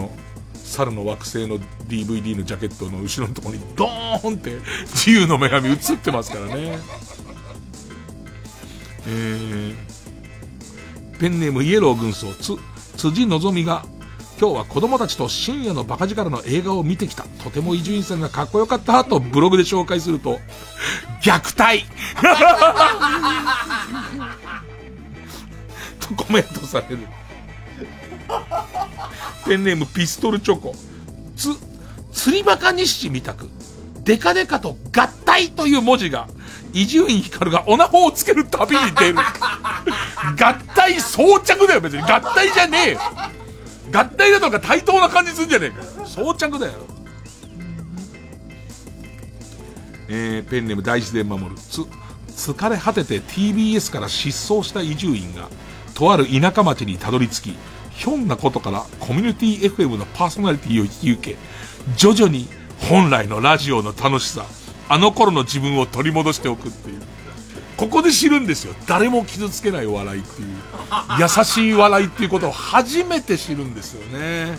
猿の惑星の DVD のジャケットの後ろのところにドーンって自由の女神映ってますからね。ペンネームイエロー軍曹辻のぞみが、今日は子供たちと深夜のバカ力の映画を見てきた、とても伊集院さんがかっこよかったとブログで紹介すると、虐待とコメントされる。ペンネームピストルチョコ釣りバカ日誌みたく、デカデカと合体という文字が伊集院光がオナホをつけるたびに出る。合体装着だよ、別に合体じゃねえよ。合体だとか対等な感じするんじゃねえか、装着だよ。ペンネーム大自然守る疲れ果てて TBS から失踪した伊集院がとある田舎町にたどり着き、ひょんなことからコミュニティ FM のパーソナリティを引き受け、徐々に本来のラジオの楽しさ、あの頃の自分を取り戻しておくっていう。ここで知るんですよ、誰も傷つけない笑いっていう、優しい笑いっていうことを初めて知るんですよね。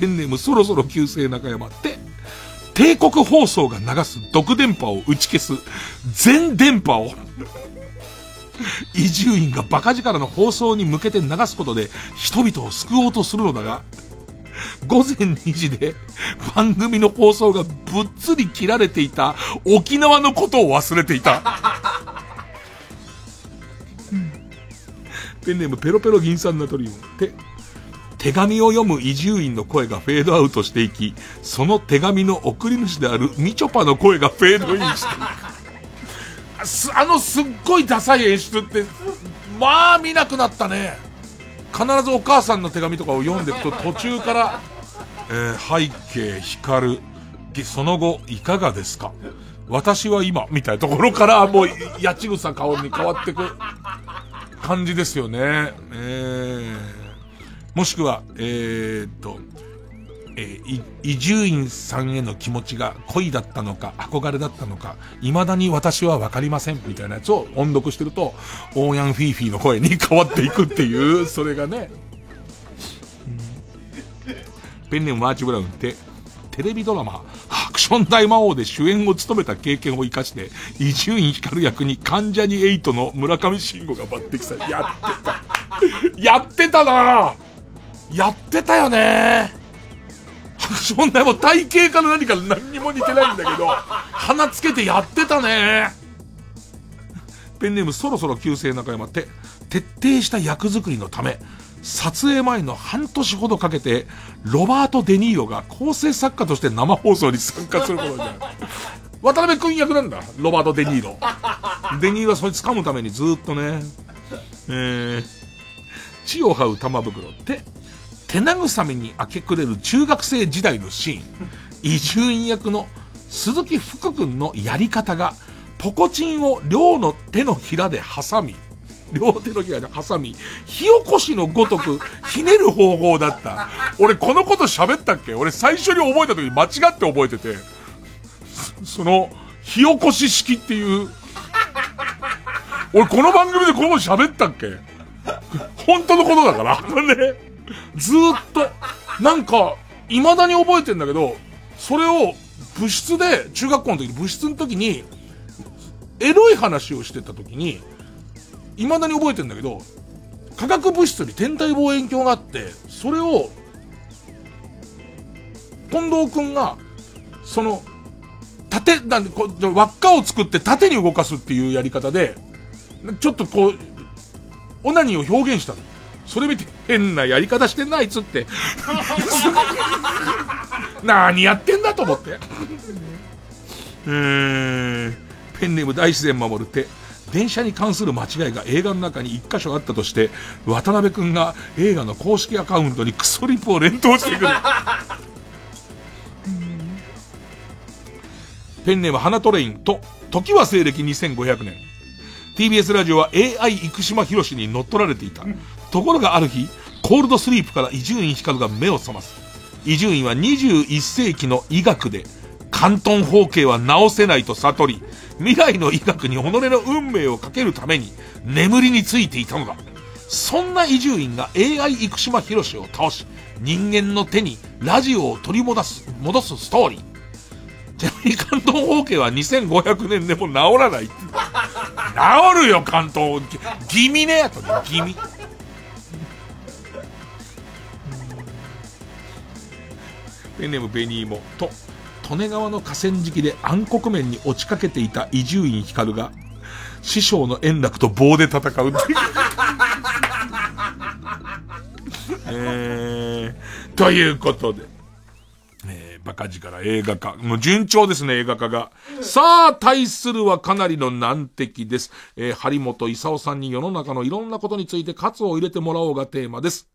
ペンネームそろそろ旧姓中山って、帝国放送が流す毒電波を打ち消す全電波を伊集院がバカ力の放送に向けて流すことで人々を救おうとするのだが、午前2時で番組の放送がぶっつり切られていた沖縄のことを忘れていた。ペンネームペロペロ銀酸ナトリウムって、手紙を読む伊集院の声がフェードアウトしていき、その手紙の送り主であるみちょぱの声がフェードインしていく。あのすっごいダサい演出ってまあ見なくなったね。必ずお母さんの手紙とかを読んでいくと途中から、背景光る、その後いかがですか、私は今みたいなところからもう八千草顔に変わってく感じですよね。もしくは伊集院さんへの気持ちが恋だったのか憧れだったのか未だに私は分かりませんみたいなやつを音読してるとオーヤンフィーフィーの声に変わっていくっていう、それがね。ペンネームマーチブラウンって、テレビドラマハクション大魔王で主演を務めた経験を生かして伊集院光役に関ジャニ∞の村上信五が抜擢され、やってたよね。そんなもう体型から何か何にも似てないんだけど鼻つけてやってたね。ペンネームそろそろ旧姓中山って、徹底した役作りのため撮影前の半年ほどかけてロバート・デ・ニーロが構成作家として生放送に参加することになる。渡辺君役なんだ、ロバート・デ・ニーロ。デ・ニーロはそれ掴むためにずーっとね、地を這う玉袋って、手慰めに明け暮れる中学生時代のシーン、伊集院役の鈴木福君のやり方がポコチンを両手のひらで挟み火起こしのごとくひねる方法だった。俺このこと喋ったっけ、俺最初に覚えた時に間違って覚えてて、その火起こし式っていう、俺この番組でこのこと喋ったっけ、本当のことだからね。ずーっとなんか未だに覚えてんだけど、それを部室で中学校の時にエロい話をしてた時に未だに覚えてんだけど、化学物質に天体望遠鏡があって、それを近藤くんがその縦なんで輪っかを作って縦に動かすっていうやり方でちょっとこうオナニーを表現したの。それ見て変なやり方してんなあいつって何やってんだと思ってペンネーム大自然守るって、電車に関する間違いが映画の中に1箇所あったとして、渡辺くんが映画の公式アカウントにクソリップを連投してくる。ペンネーム花トレインと、時は西暦2500年、 TBS ラジオは AI 生島博士に乗っ取られていた。ところがある日、コールドスリープから伊集院光が目を覚ます。伊集院は21世紀の医学で関東方形は治せないと悟り、未来の医学に己の運命をかけるために眠りについていたのだ。そんな伊集院が AI 生島博士を倒し、人間の手にラジオを取り戻すストーリー。ちなみに関東方形は2500年でも治らない。治るよ関東。気味ねやと気味。ペンネームベニーモと利根川の河川敷で暗黒面に落ちかけていた伊集院光が師匠の円楽と棒で戦うっていうということで、バカ力映画化もう順調ですね。映画化がさあ対するはかなりの難敵です、張本勲さんに世の中のいろんなことについて喝を入れてもらおうがテーマです。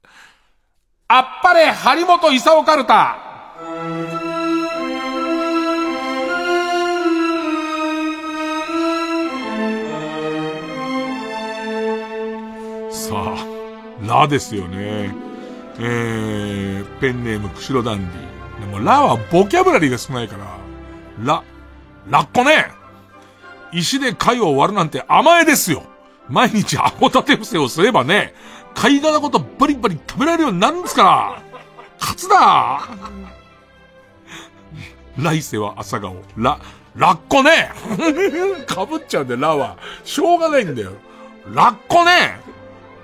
あっぱれ張本勲カルタ。さあラですよね、ペンネームくしろダンディ。でもラはボキャブラリーが少ないからラっこね。石で貝を割るなんて甘えですよ。毎日アホ立て伏せをすればね、貝殻ごとバリバリ食べられるようになるんですから。勝つだ来世は朝顔ラっこねかぶっちゃうんだよラは。しょうがないんだよ。ラっこね。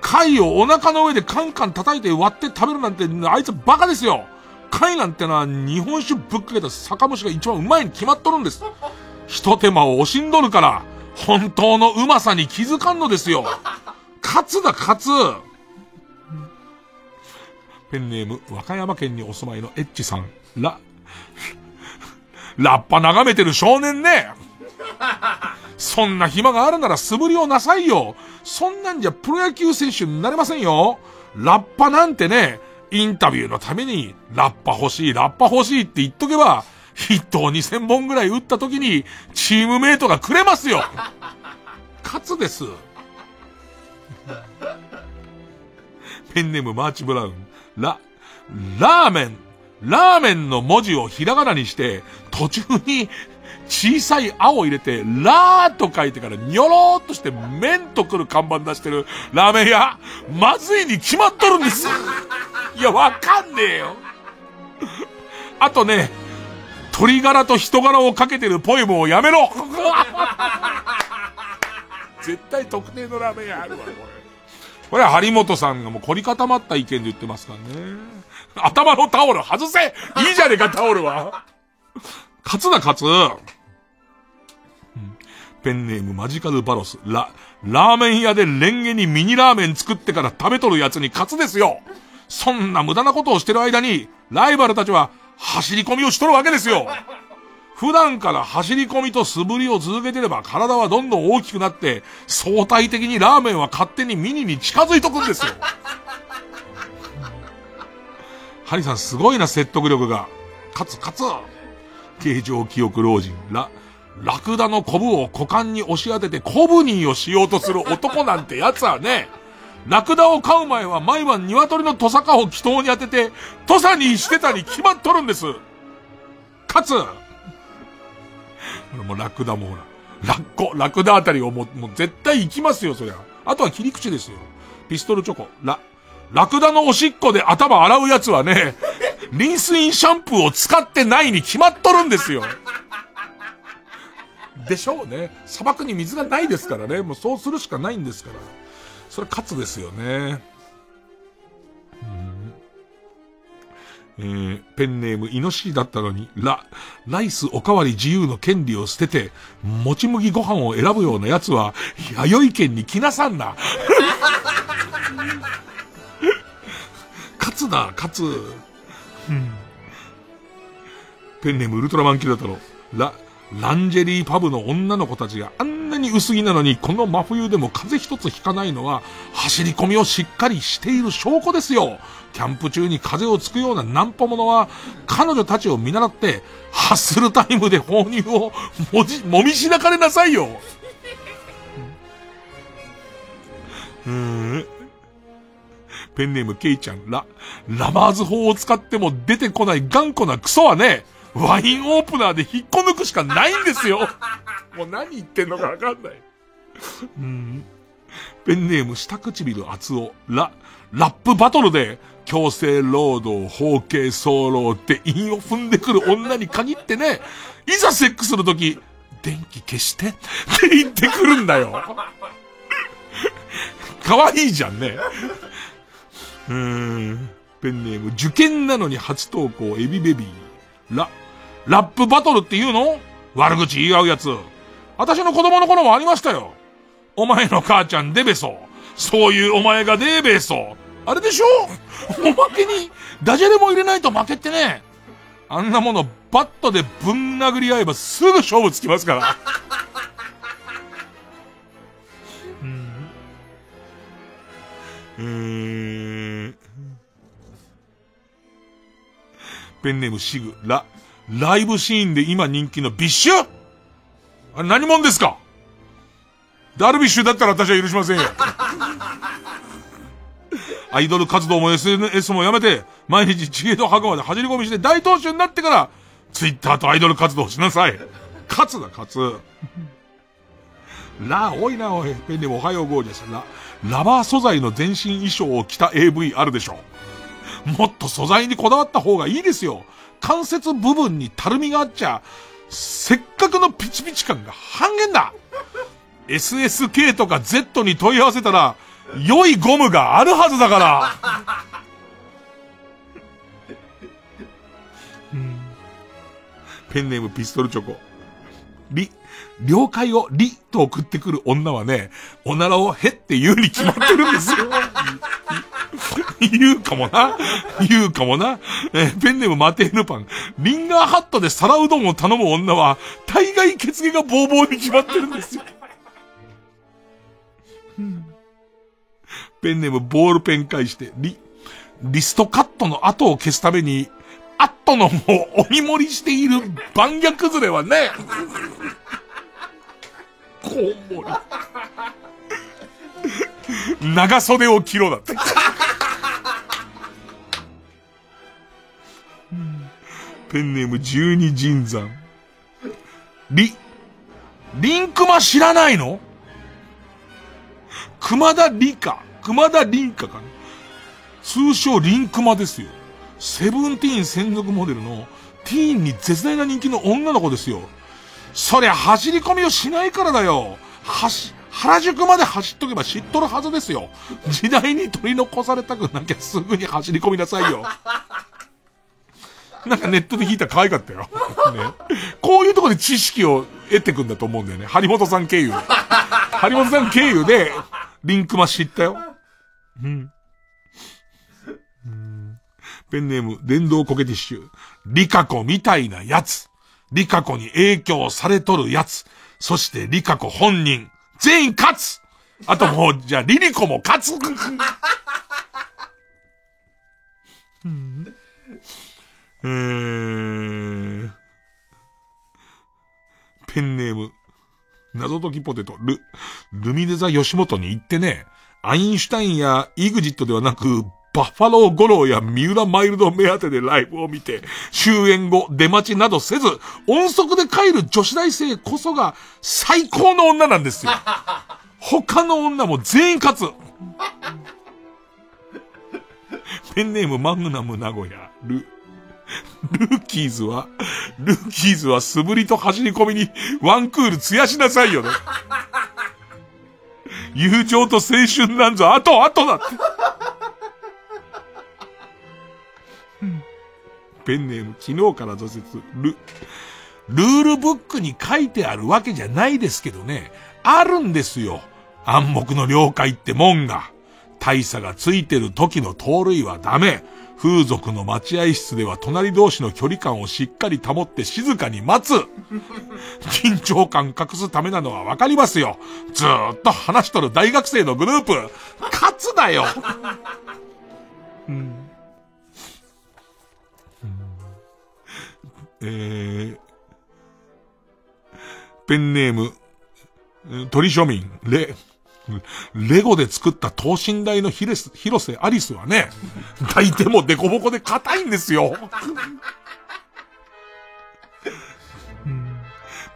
貝をお腹の上でカンカン叩いて割って食べるなんてあいつバカですよ。貝なんてのは日本酒ぶっかけた酒蒸しが一番うまいに決まっとるんです。一手間を惜しんどるから本当のうまさに気づかんのですよ。カツだカツ。ペンネーム和歌山県にお住まいのエッチさん。ラッパ眺めてる少年ね。そんな暇があるなら素振りをなさいよ。そんなんじゃプロ野球選手になれませんよ。ラッパなんてね、インタビューのためにラッパ欲しいって言っとけばヒットを2000本ぐらい打った時にチームメイトがくれますよ。勝つです。ペンネームマーチブラウン。ラーメンの文字をひらがなにして途中に小さい青を入れてラーと書いてからニョローっとして麺とくる看板出してるラーメン屋、まずいに決まっとるんです。いやわかんねえよ。あとね、鳥柄と人柄をかけてるポエムをやめろ。絶対特定のラーメン屋あるわこれは張本さんがもう凝り固まった意見で言ってますからね。頭のタオル外せ。いいじゃねえかタオルは。勝つな勝つ。ペンネームマジカルバロス。ラーメン屋でレンゲにミニラーメン作ってから食べとるやつに勝つですよ。そんな無駄なことをしてる間にライバルたちは走り込みをしとるわけですよ。普段から走り込みと素振りを続けてれば体はどんどん大きくなって相対的にラーメンは勝手にミニに近づいとくんですよ。ハリさんすごいな説得力が。勝つ勝つ。形状記憶老人。ラクダのコブを股間に押し当ててコブニーをしようとする男なんてやつはね、ラクダを飼う前は毎晩鶏のトサカを気筒に当ててトサにしてたに決まっとるんです。勝つ。もうラクダもほらラクダあたりをもう絶対行きますよそりゃ。あとは切り口ですよ。ピストルチョコ。ラクダのおしっこで頭洗うやつはね、リンスインシャンプーを使ってないに決まっとるんですよ。でしょうね。砂漠に水がないですからね。もうそうするしかないんですから。それ勝つですよね。ペンネームイノシシだったのにライスおかわり自由の権利を捨ててもち麦ご飯を選ぶようなやつは弥生県に来なさんな。勝つな勝つ。ペンネームウルトラマンキルだったの。ランジェリーパブの女の子たちがあんなに薄着なのにこの真冬でも風邪一つひかないのは走り込みをしっかりしている証拠ですよ。キャンプ中に風邪をつくようなナンパ者は彼女たちを見習ってハッスルタイムで放乳をもみしなかれなさいよ。ペンネームケイちゃん。ラマーズ法を使っても出てこない頑固なクソはね、ワインオープナーで引っこ抜くしかないんですよ。もう何言ってんのかわかんない。ペンネーム下唇厚尾、ラップバトルで強制労働、包茎騒動って韻を踏んでくる女に限ってね、いざセックスするとき、電気消してって言ってくるんだよ。かわいいじゃんね。ペンネーム受験なのに初投稿、エビベビー、ラップバトルって言うの？悪口言い合うやつ。私の子供の頃もありましたよ。お前の母ちゃんデベソ。そういうお前がデベソ。あれでしょ？おまけにダジャレも入れないと負けってね。あんなものバットでぶん殴り合えばすぐ勝負つきますから。ペンネームシグ、ライブシーンで今人気のビッシュ？あれ何者ですか？ダルビッシュだったら私は許しませんよ。アイドル活動も SNS もやめて、毎日地平と墓まで走り込みして大投手になってから、ツイッターとアイドル活動しなさい。勝つだ、勝つ。多いな、おい。ペンネームおはようゴージャス。ラバー素材の全身衣装を着た AV あるでしょ。もっと素材にこだわった方がいいですよ。関節部分にたるみがあっちゃ、せっかくのピチピチ感が半減だ。SSK とか Z に問い合わせたら、良いゴムがあるはずだから。ペンネームピストルチョコ。了解をと送ってくる女はね、おならをへって言うに決まってるんですよ。言うかもな。ペンネームマテーヌパン。リンガーハットで皿うどんを頼む女は、大概血毛がボーボーに決まってるんですよ。ペンネームボールペン返して、リストカットの跡を消すために、アットの鬼盛りしている番屋崩れはね、こうもり。長袖を着ろだって。ペンネーム12人山。リンクマ知らないの？熊田リンカかな。通称リンクマですよ。セブンティーン専属モデルのティーンに絶大な人気の女の子ですよ。そりゃ走り込みをしないからだよ。原宿まで走っとけば知っとるはずですよ。時代に取り残されたくなきゃすぐに走り込みなさいよ。なんかネットで聞いたら可愛かったよ。ね、こういうところで知識を得てくんだと思うんだよね。張本さん経由でリンクマ知ったよ。ペンネーム電動コケティッシュ。リカコみたいなやつ、リカコに影響されとるやつ、そしてリカコ本人全員勝つ。あともうじゃあリリコも勝つ。ペンネーム謎解きポテト。ルミネザ吉本に行ってね、アインシュタインやイグジットではなくバッファローゴローや三浦マイルド目当てでライブを見て、終演後出待ちなどせず音速で帰る女子大生こそが最高の女なんですよ。他の女も全員勝つ。ペンネームマグナム名古屋。ルーキーズは素振りと走り込みにワンクールつやしなさいよね。友情と青春なんぞあとだって。ペンネーム昨日から挫折。ルールブックに書いてあるわけじゃないですけどね、あるんですよ、暗黙の了解ってもんが。大差がついてる時の盗塁はダメ。風俗の待合室では隣同士の距離感をしっかり保って静かに待つ。緊張感隠すためなのはわかりますよ。ずーっと話しとる大学生のグループ、勝つだよ。ペンネーム鳥庶民。レゴで作った等身大の広瀬アリスはね、大手もデコボコで硬いんですよ。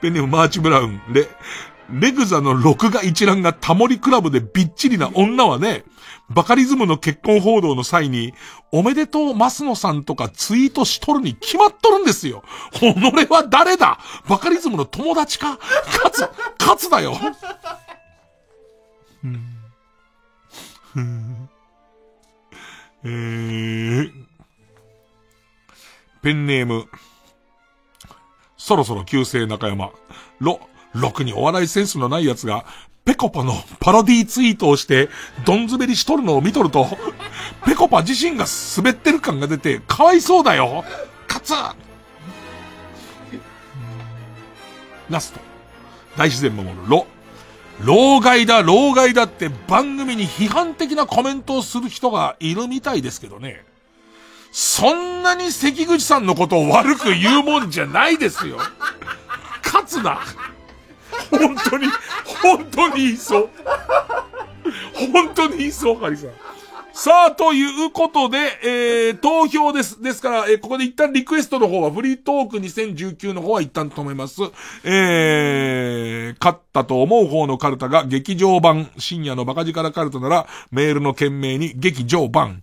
ペンネームマーチブラウン。レグザの録画一覧がタモリクラブでびっちりな女はね、バカリズムの結婚報道の際に、おめでとう増野さんとかツイートしとるに決まっとるんですよ。己は誰だ？バカリズムの友達か？勝つだよ。ペンネーム、そろそろ旧姓中山、ろくにお笑いセンスのない奴がペコパのパロディツイートをしてどん滑りしとるのを見とると、ペコパ自身が滑ってる感が出てかわいそうだよ。カツー。ラスト、大自然守る老害だって番組に批判的なコメントをする人がいるみたいですけどね、そんなに関口さんのことを悪く言うもんじゃないですよ。勝つな。本当に言いそう。本当に言いそう、カリさん。さあ、ということで、投票です。ですから、ここで一旦リクエストの方は、フリートーク2019の方は一旦止めます。勝ったと思う方のカルタが劇場版、深夜のバカ力カルタなら、メールの件名に劇場版。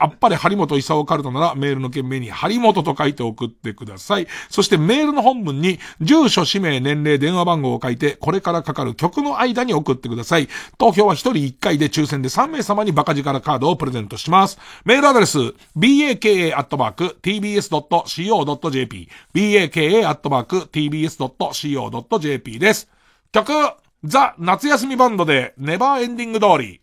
あっぱれ張本勲カルタなら、メールの件名に張本と書いて送ってください。そしてメールの本文に、住所、氏名、年齢、電話番号を書いて、これからかかる曲の間に送ってください。投票は一人一回で抽選で3名様にバカ力カードをプレゼントします。メールアドレス baka@tbs.co.jp baka@tbs.co.jp です。曲ザ夏休みバンドでネバーエンディング通り。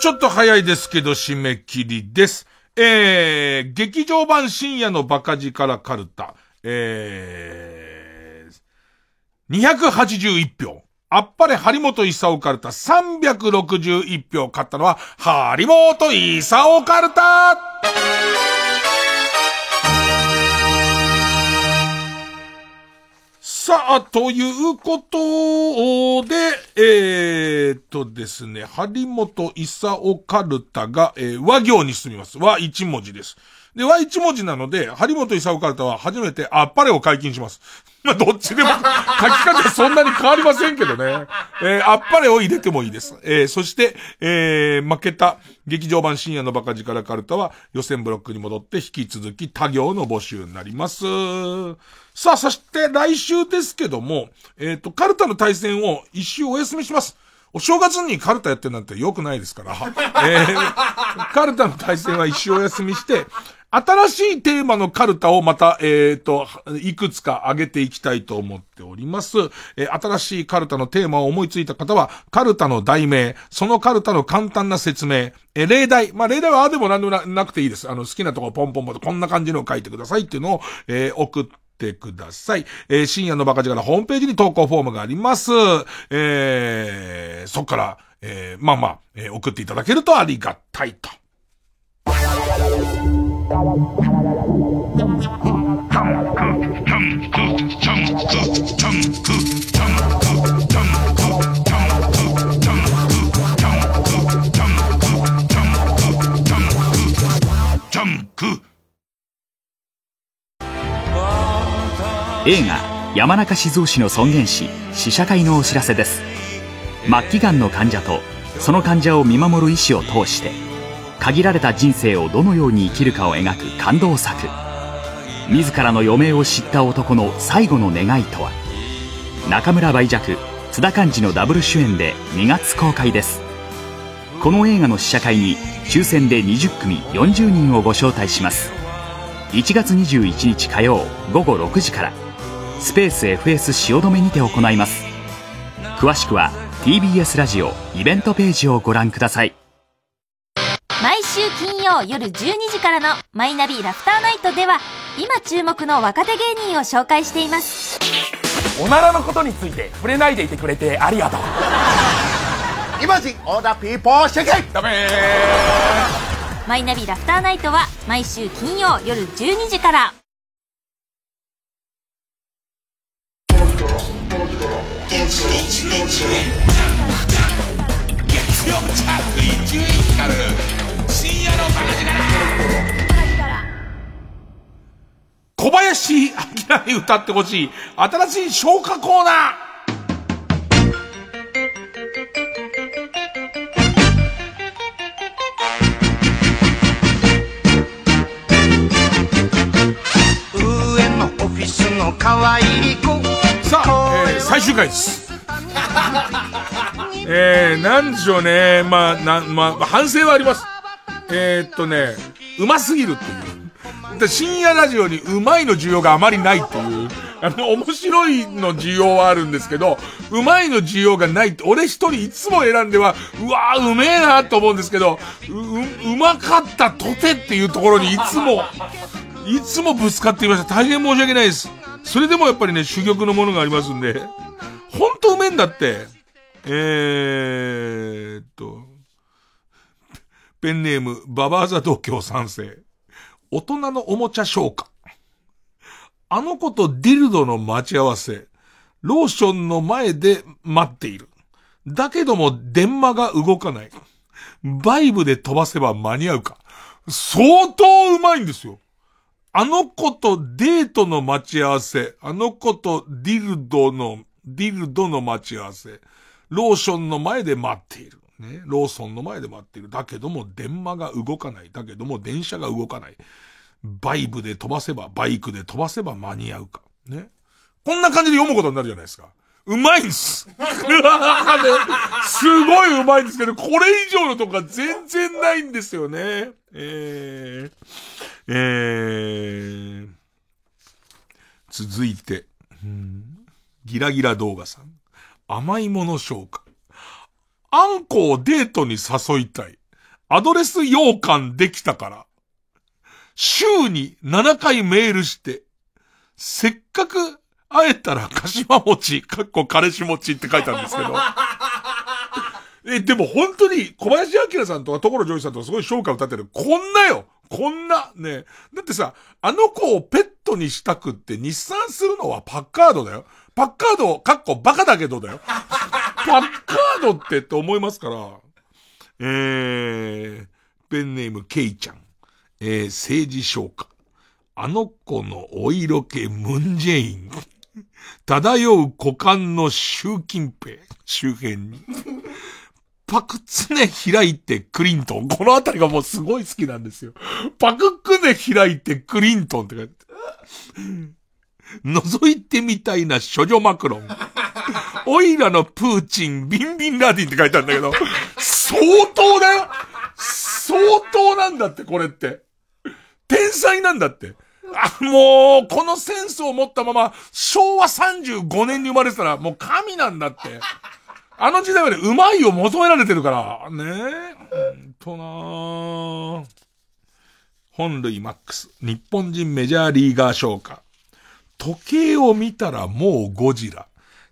ちょっと早いですけど締め切りです。劇場版深夜のバカ力カルタ、281票。あっぱれ張本勲カルタ361票。勝ったのは張本勲カルタ。さあ、ということで、ですね、張本勲カルタが、和行に進みます。和一文字です。で、和一文字なので、張本勲カルタは初めてあっぱれを解禁します。まあ、どっちでも、書き方そんなに変わりませんけどね。あっぱれを入れてもいいです。そして、負けた劇場版深夜のバカ力カルタは予選ブロックに戻って引き続き他行の募集になります。さあ、そして来週ですけども、カルタの対戦を一周お休みします。お正月にカルタやってるなんて良くないですから。カルタの対戦は一周お休みして、新しいテーマのカルタをまた、いくつか上げていきたいと思っております。新しいカルタのテーマを思いついた方は、カルタの題名、そのカルタの簡単な説明、例題。まあ、例題はあでも何でもなくていいです。好きなところポンポンポンとこんな感じのを書いてくださいっていうのを、送って、ください。深夜のバカ力ホームページに投稿フォームがあります。そっから、送っていただけるとありがたいと。映画山中静雄氏の尊厳死試写会のお知らせです。末期がんの患者とその患者を見守る医師を通して限られた人生をどのように生きるかを描く感動作。自らの余命を知った男の最後の願いとは。中村梅若、津田寛治のダブル主演で2月公開です。この映画の試写会に抽選で20組40人をご招待します。1月21日火曜午後6時からスペース FS 汐留にて行います。詳しくは TBS ラジオイベントページをご覧ください。毎週金曜夜12時からのマイナビラフターナイトでは今注目の若手芸人を紹介しています。おならのことについて触れないでいてくれてありがとう。今時オーダーピーポーシェケイダメー。マイナビラフターナイトは毎週金曜夜12時から。月曜チャック伊集院光深夜のバカ力。小林明に歌ってほしい新しい消化コーナー。上のオフィスの可愛い子。さあ、最終回です。なんでしょうね。反省はあります。うますぎるっていう。深夜ラジオにうまいの需要があまりないっていう。面白いの需要はあるんですけど、うまいの需要がないって、俺一人いつも選んでは、うわーうめえなと思うんですけど、うまかったとてっていうところにいつもぶつかっていました。大変申し訳ないです。それでもやっぱりね、珠玉のものがありますんで、ほんとうめえんだって。ペンネーム、ババーザ同郷三世。大人のおもちゃ消化。あの子とディルドの待ち合わせ。ローションの前で待っている。だけども電話が動かない。バイブで飛ばせば間に合うか。相当うまいんですよ。あの子とデートの待ち合わせ。あの子とディルドの待ち合わせ。ローソンの前で待っている。だけども電話が動かない。だけども電車が動かない。バイクで飛ばせば間に合うか。ね。こんな感じで読むことになるじゃないですか。うまいんです。すごいうまいんですけど、これ以上のとこが全然ないんですよね。続いて、ギラギラ動画さん。甘いもの消化。あんこをデートに誘いたい。アドレス羊羹できたから。週に7回メールして、せっかく会えたらかしわ餅、かっこ彼氏餅って書いたんですけど。でも本当に小林明さんとか所ジョージさんとかすごい消化歌ってる。こんなよ。こんな、ね。だってさ、あの子をペットにしたくって日産するのはパッカードだよ。パッカード、かっこバカだけどだよ。パッカードってって思いますから。ペンネームケイちゃん。政治昇華。あの子のお色気ムンジェイン。漂う股間の習近平周辺にパクツネ開いてクリントン、このあたりがもうすごい好きなんですよ。パククネ開いてクリントンって書いて覗いてみたいな処女マクロンオイラのプーチンビンビンラディンって書いてあるんだけど、相当だよ、相当なんだって、これって天才なんだって。あ、もう、このセンスを持ったまま、昭和35年に生まれてたら、もう神なんだって。あの時代までうまいを求められてるから。ねえ。本類マックス。日本人メジャーリーガー紹介。時計を見たらもう5時だ。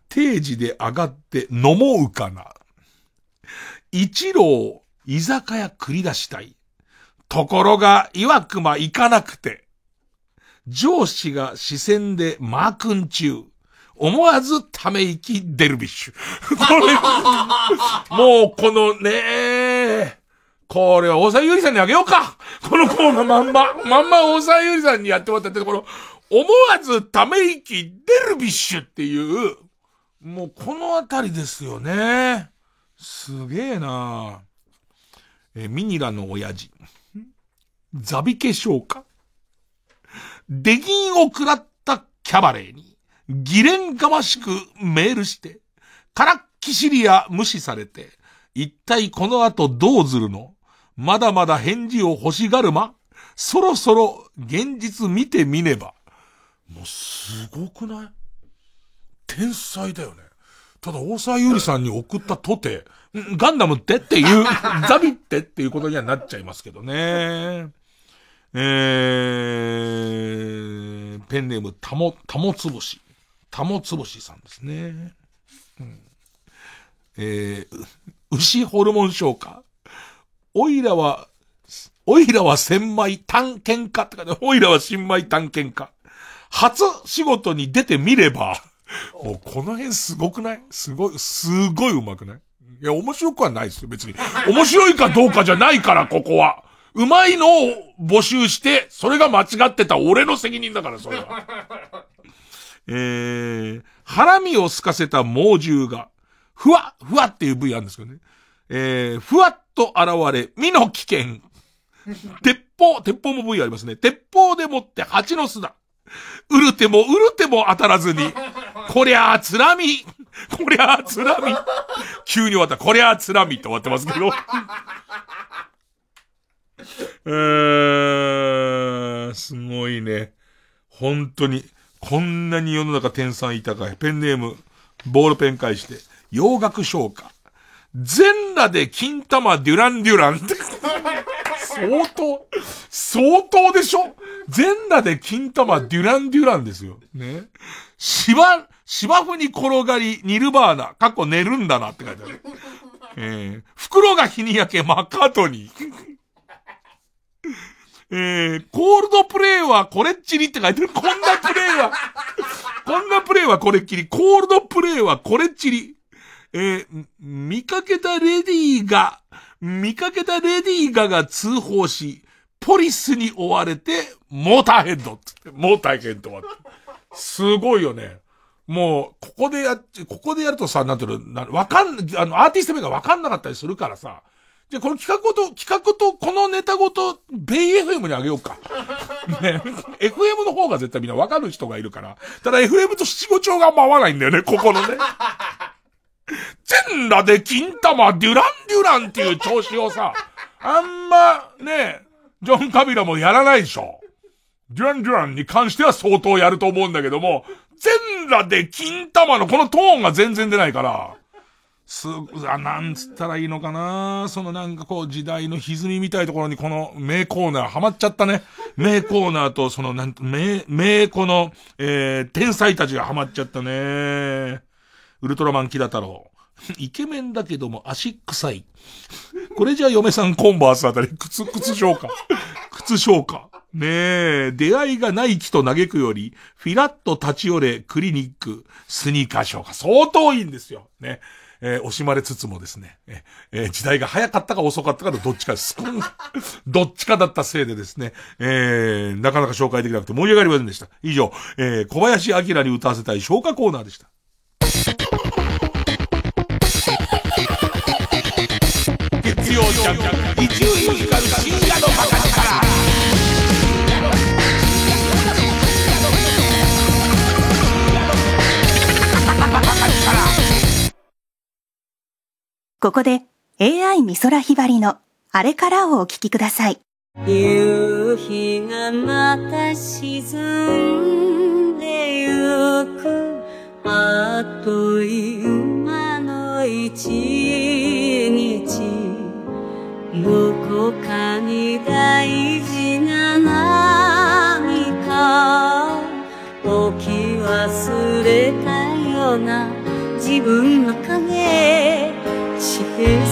定時で上がって飲もうかな。一郎、居酒屋繰り出したい。ところが、岩熊行かなくて。上司が視線でマー君中、思わずため息デルビッシュ。もうこのね、これは大沢優里さんにあげようか。このコーナーまんま大沢優里さんにやってもらったって、この思わずため息デルビッシュっていう、もうこのあたりですよね。すげえな。ミニラの親父。ザビケ消化。出禁を食らったキャバレーに、議連がましくメールして、からっきしりや無視されて、一体この後どうするの？まだまだ返事を欲しがるま？そろそろ現実見てみねば。もうすごくない？天才だよね。ただ大沢優里さんに送ったとて、ガンダムってっていう、ザビってっていうことにはなっちゃいますけどね。ペンネームたもつぼしさんですね。牛ホルモン消化。おいらは千枚探検家ってかね、おいらは新米探検家。初仕事に出てみれば、もうこの辺すごくない？すごい上手くない？いや、面白くはないですよ、別に。面白いかどうかじゃないから、ここは。うまいのを募集して、それが間違ってた俺の責任だから、それは。腹身をすかせた猛獣が、ふわっていう部位あるんですけどね。ふわっと現れ、身の危険。鉄砲も部位ありますね。鉄砲でもって蜂の巣だ。うるても当たらずに。こりゃあつらみ。急に終わった。こりゃあつらみって終わってますけど。すごいね。本当に、こんなに世の中天才いたかい。ペンネーム、ボールペン返して、洋楽唱歌。全裸で金玉デュランデュランって。相当でしょ？全裸で金玉デュランデュランですよ。ね。芝生に転がり、ニルバーナ、過去寝るんだなって書いてある。袋が日に焼け、マッカートニー。コールドプレイはこれっちりって書いてる。こんなプレイはこれっきり。コールドプレイはこれっちり。見かけたレディーが通報し、ポリスに追われて、モーターヘッドは。すごいよね。もう、ここでやるとさ、なんていうの、アーティスト名がわかんなかったりするからさ、じゃ、この企画と、このネタごと、ベイ FM にあげようか。ね。FM の方が絶対みんなわかる人がいるから。ただ FM と七五調が合わないんだよね、ここのね。全裸で金玉、デュランデュランっていう調子をさ、あんま、ね、ジョン・カビラもやらないでしょ。デュランデュランに関しては相当やると思うんだけども、全裸で金玉のこのトーンが全然出ないから、なんつったらいいのかな、そのなんかこう時代の歪みみたいところにこの名コーナーハマっちゃったね。名コーナーとその名この、天才たちがハマっちゃったね。ウルトラマンキダ太郎。イケメンだけども足臭い。これじゃ嫁さんコンバースあたり、靴消化。靴消化。ねえ、出会いがない木と嘆くより、フィラッと立ち寄れ、クリニック、スニーカー消化。相当いいんですよ。ね。惜しまれつつもですね、時代が早かったか遅かったかのどっちかです。どっちかだったせいでですね、なかなか紹介できなくて盛り上がりませんでした。以上、小林明に歌わせたい消化コーナーでした。月曜ジャンジャン、一応いい光る深夜のバカ力から。ここで AI 美空ひばりのあれからをお聞きください。夕日がまた沈んでゆく、あっという間の一日、どこかに大事な何か置き忘れたような自分の影、視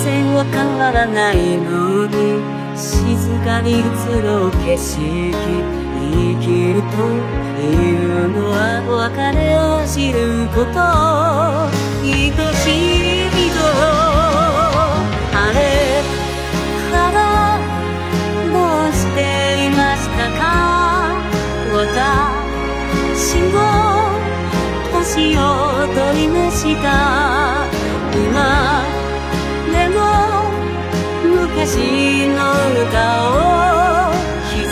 線は変わらないのに静かに映る景色、生きるというのは別れを知ること、愛しいとあれからどうしていましたか、私も年を取りました、今昔の歌をひず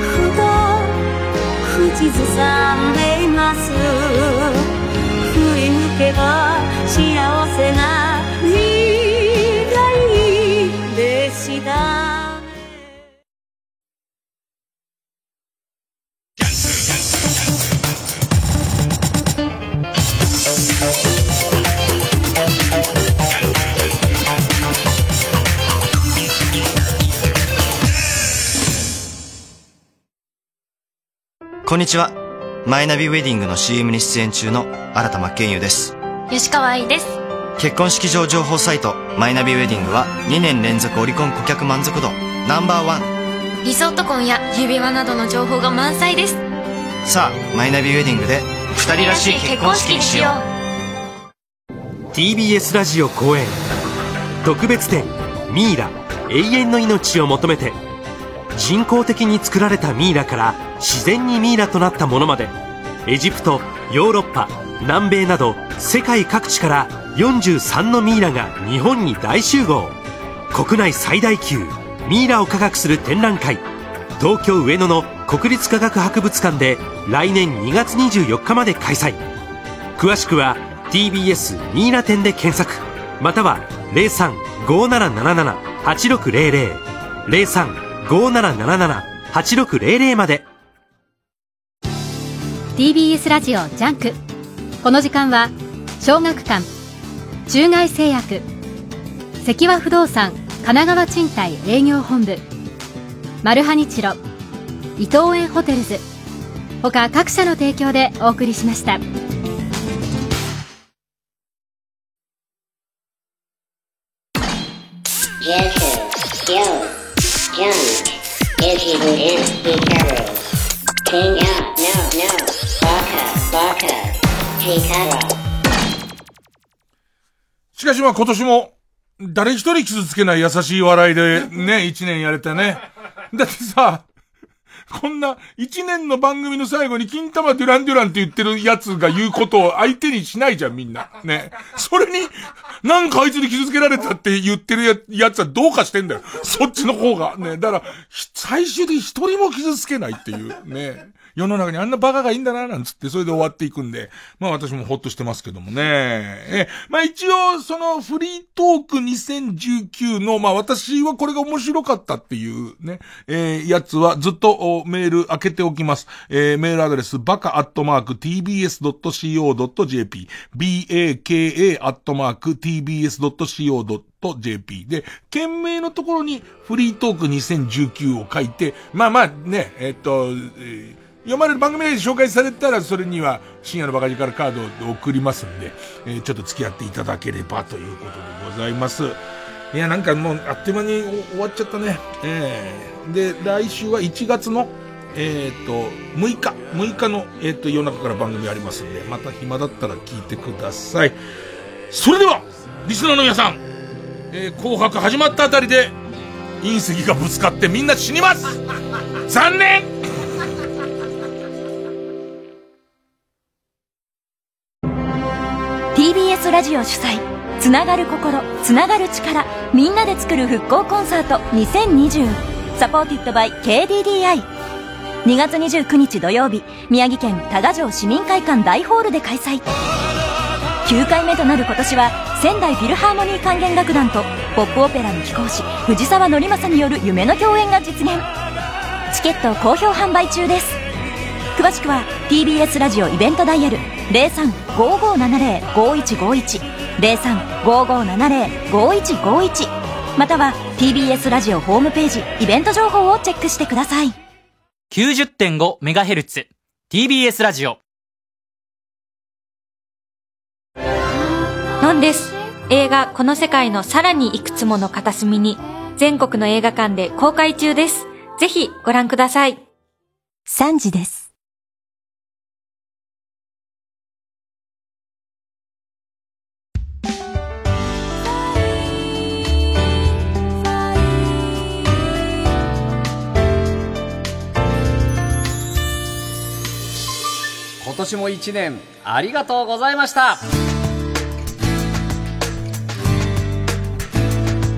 くと口ずさんでいます、振り向けば幸せな未来でした、ね、こんにちは。マイナビウェディングの CM に出演中の新田真剣佑です。吉川愛です。結婚式場情報サイトマイナビウェディングは2年連続オリコン顧客満足度 No.1、 リゾート婚や指輪などの情報が満載です。さあマイナビウェディングで2人らしい結婚式にしよう。 TBS ラジオ公演特別展ミイラ永遠の命を求めて、人工的に作られたミイラから自然にミイラとなったものまで、エジプト、ヨーロッパ、南米など世界各地から43のミイラが日本に大集合。国内最大級ミイラを科学する展覧会、東京上野の国立科学博物館で来年2月24日まで開催。詳しくは TBS ミイラ展で検索、または 03-5777-8600 03-5777-8600 まで。TBS ラジオジャンク、この時間は小学館、中外製薬、関和不動産神奈川賃貸営業本部、マルハニチロ、伊東園ホテルズ他各社の提供でお送りしました。しかしまあ今年も誰一人傷つけない優しい笑いでね、一年やれたね。だってさ、こんな一年の番組の最後に金玉デュランデュランって言ってるやつが言うことを相手にしないじゃん、みんな。ね。それに、なんかあいつに傷つけられたって言ってるやつはどうかしてんだよ。そっちの方が。ね。だから、最終的に一人も傷つけないっていう。ね。世の中にあんなバカがいいんだな、なんつって、それで終わっていくんで。まあ私もほっとしてますけどもね。まあ一応、そのフリートーク2019の、まあ私はこれが面白かったっていうね、やつはずっとメール開けておきます。メールアドレス、baka@tbs.co.jp、baka@tbs.co.jp で、件名のところにフリートーク2019を書いて、まあまあね、読まれる番組で紹介されたらそれには深夜のバカ力カードを送りますんで、ちょっと付き合っていただければということでございます。いや、なんかもうあっという間に終わっちゃったね。で、来週は1月の6日の夜中から番組ありますんで、また暇だったら聞いてください。それではリスナーの皆さん、紅白始まったあたりで隕石がぶつかってみんな死にます。残念。TBS ラジオ主催、つながる心、つながる力、みんなで作る復興コンサート2020、サポーティッドバイ KDDI。 2月29日土曜日、宮城県多賀城市民会館大ホールで開催。9回目となる今年は、仙台フィルハーモニー管弦楽団とポップオペラの貴公子藤沢典正による夢の共演が実現。チケット好評販売中です。詳しくは TBS ラジオイベントダイヤル 03-5570-5151 03-5570-5151 または TBS ラジオホームページイベント情報をチェックしてください。 90.5MHz TBS ラジオなんです。映画この世界のさらにいくつもの片隅に、全国の映画館で公開中です。ぜひご覧ください。3時です。今年も1年ありがとうございました。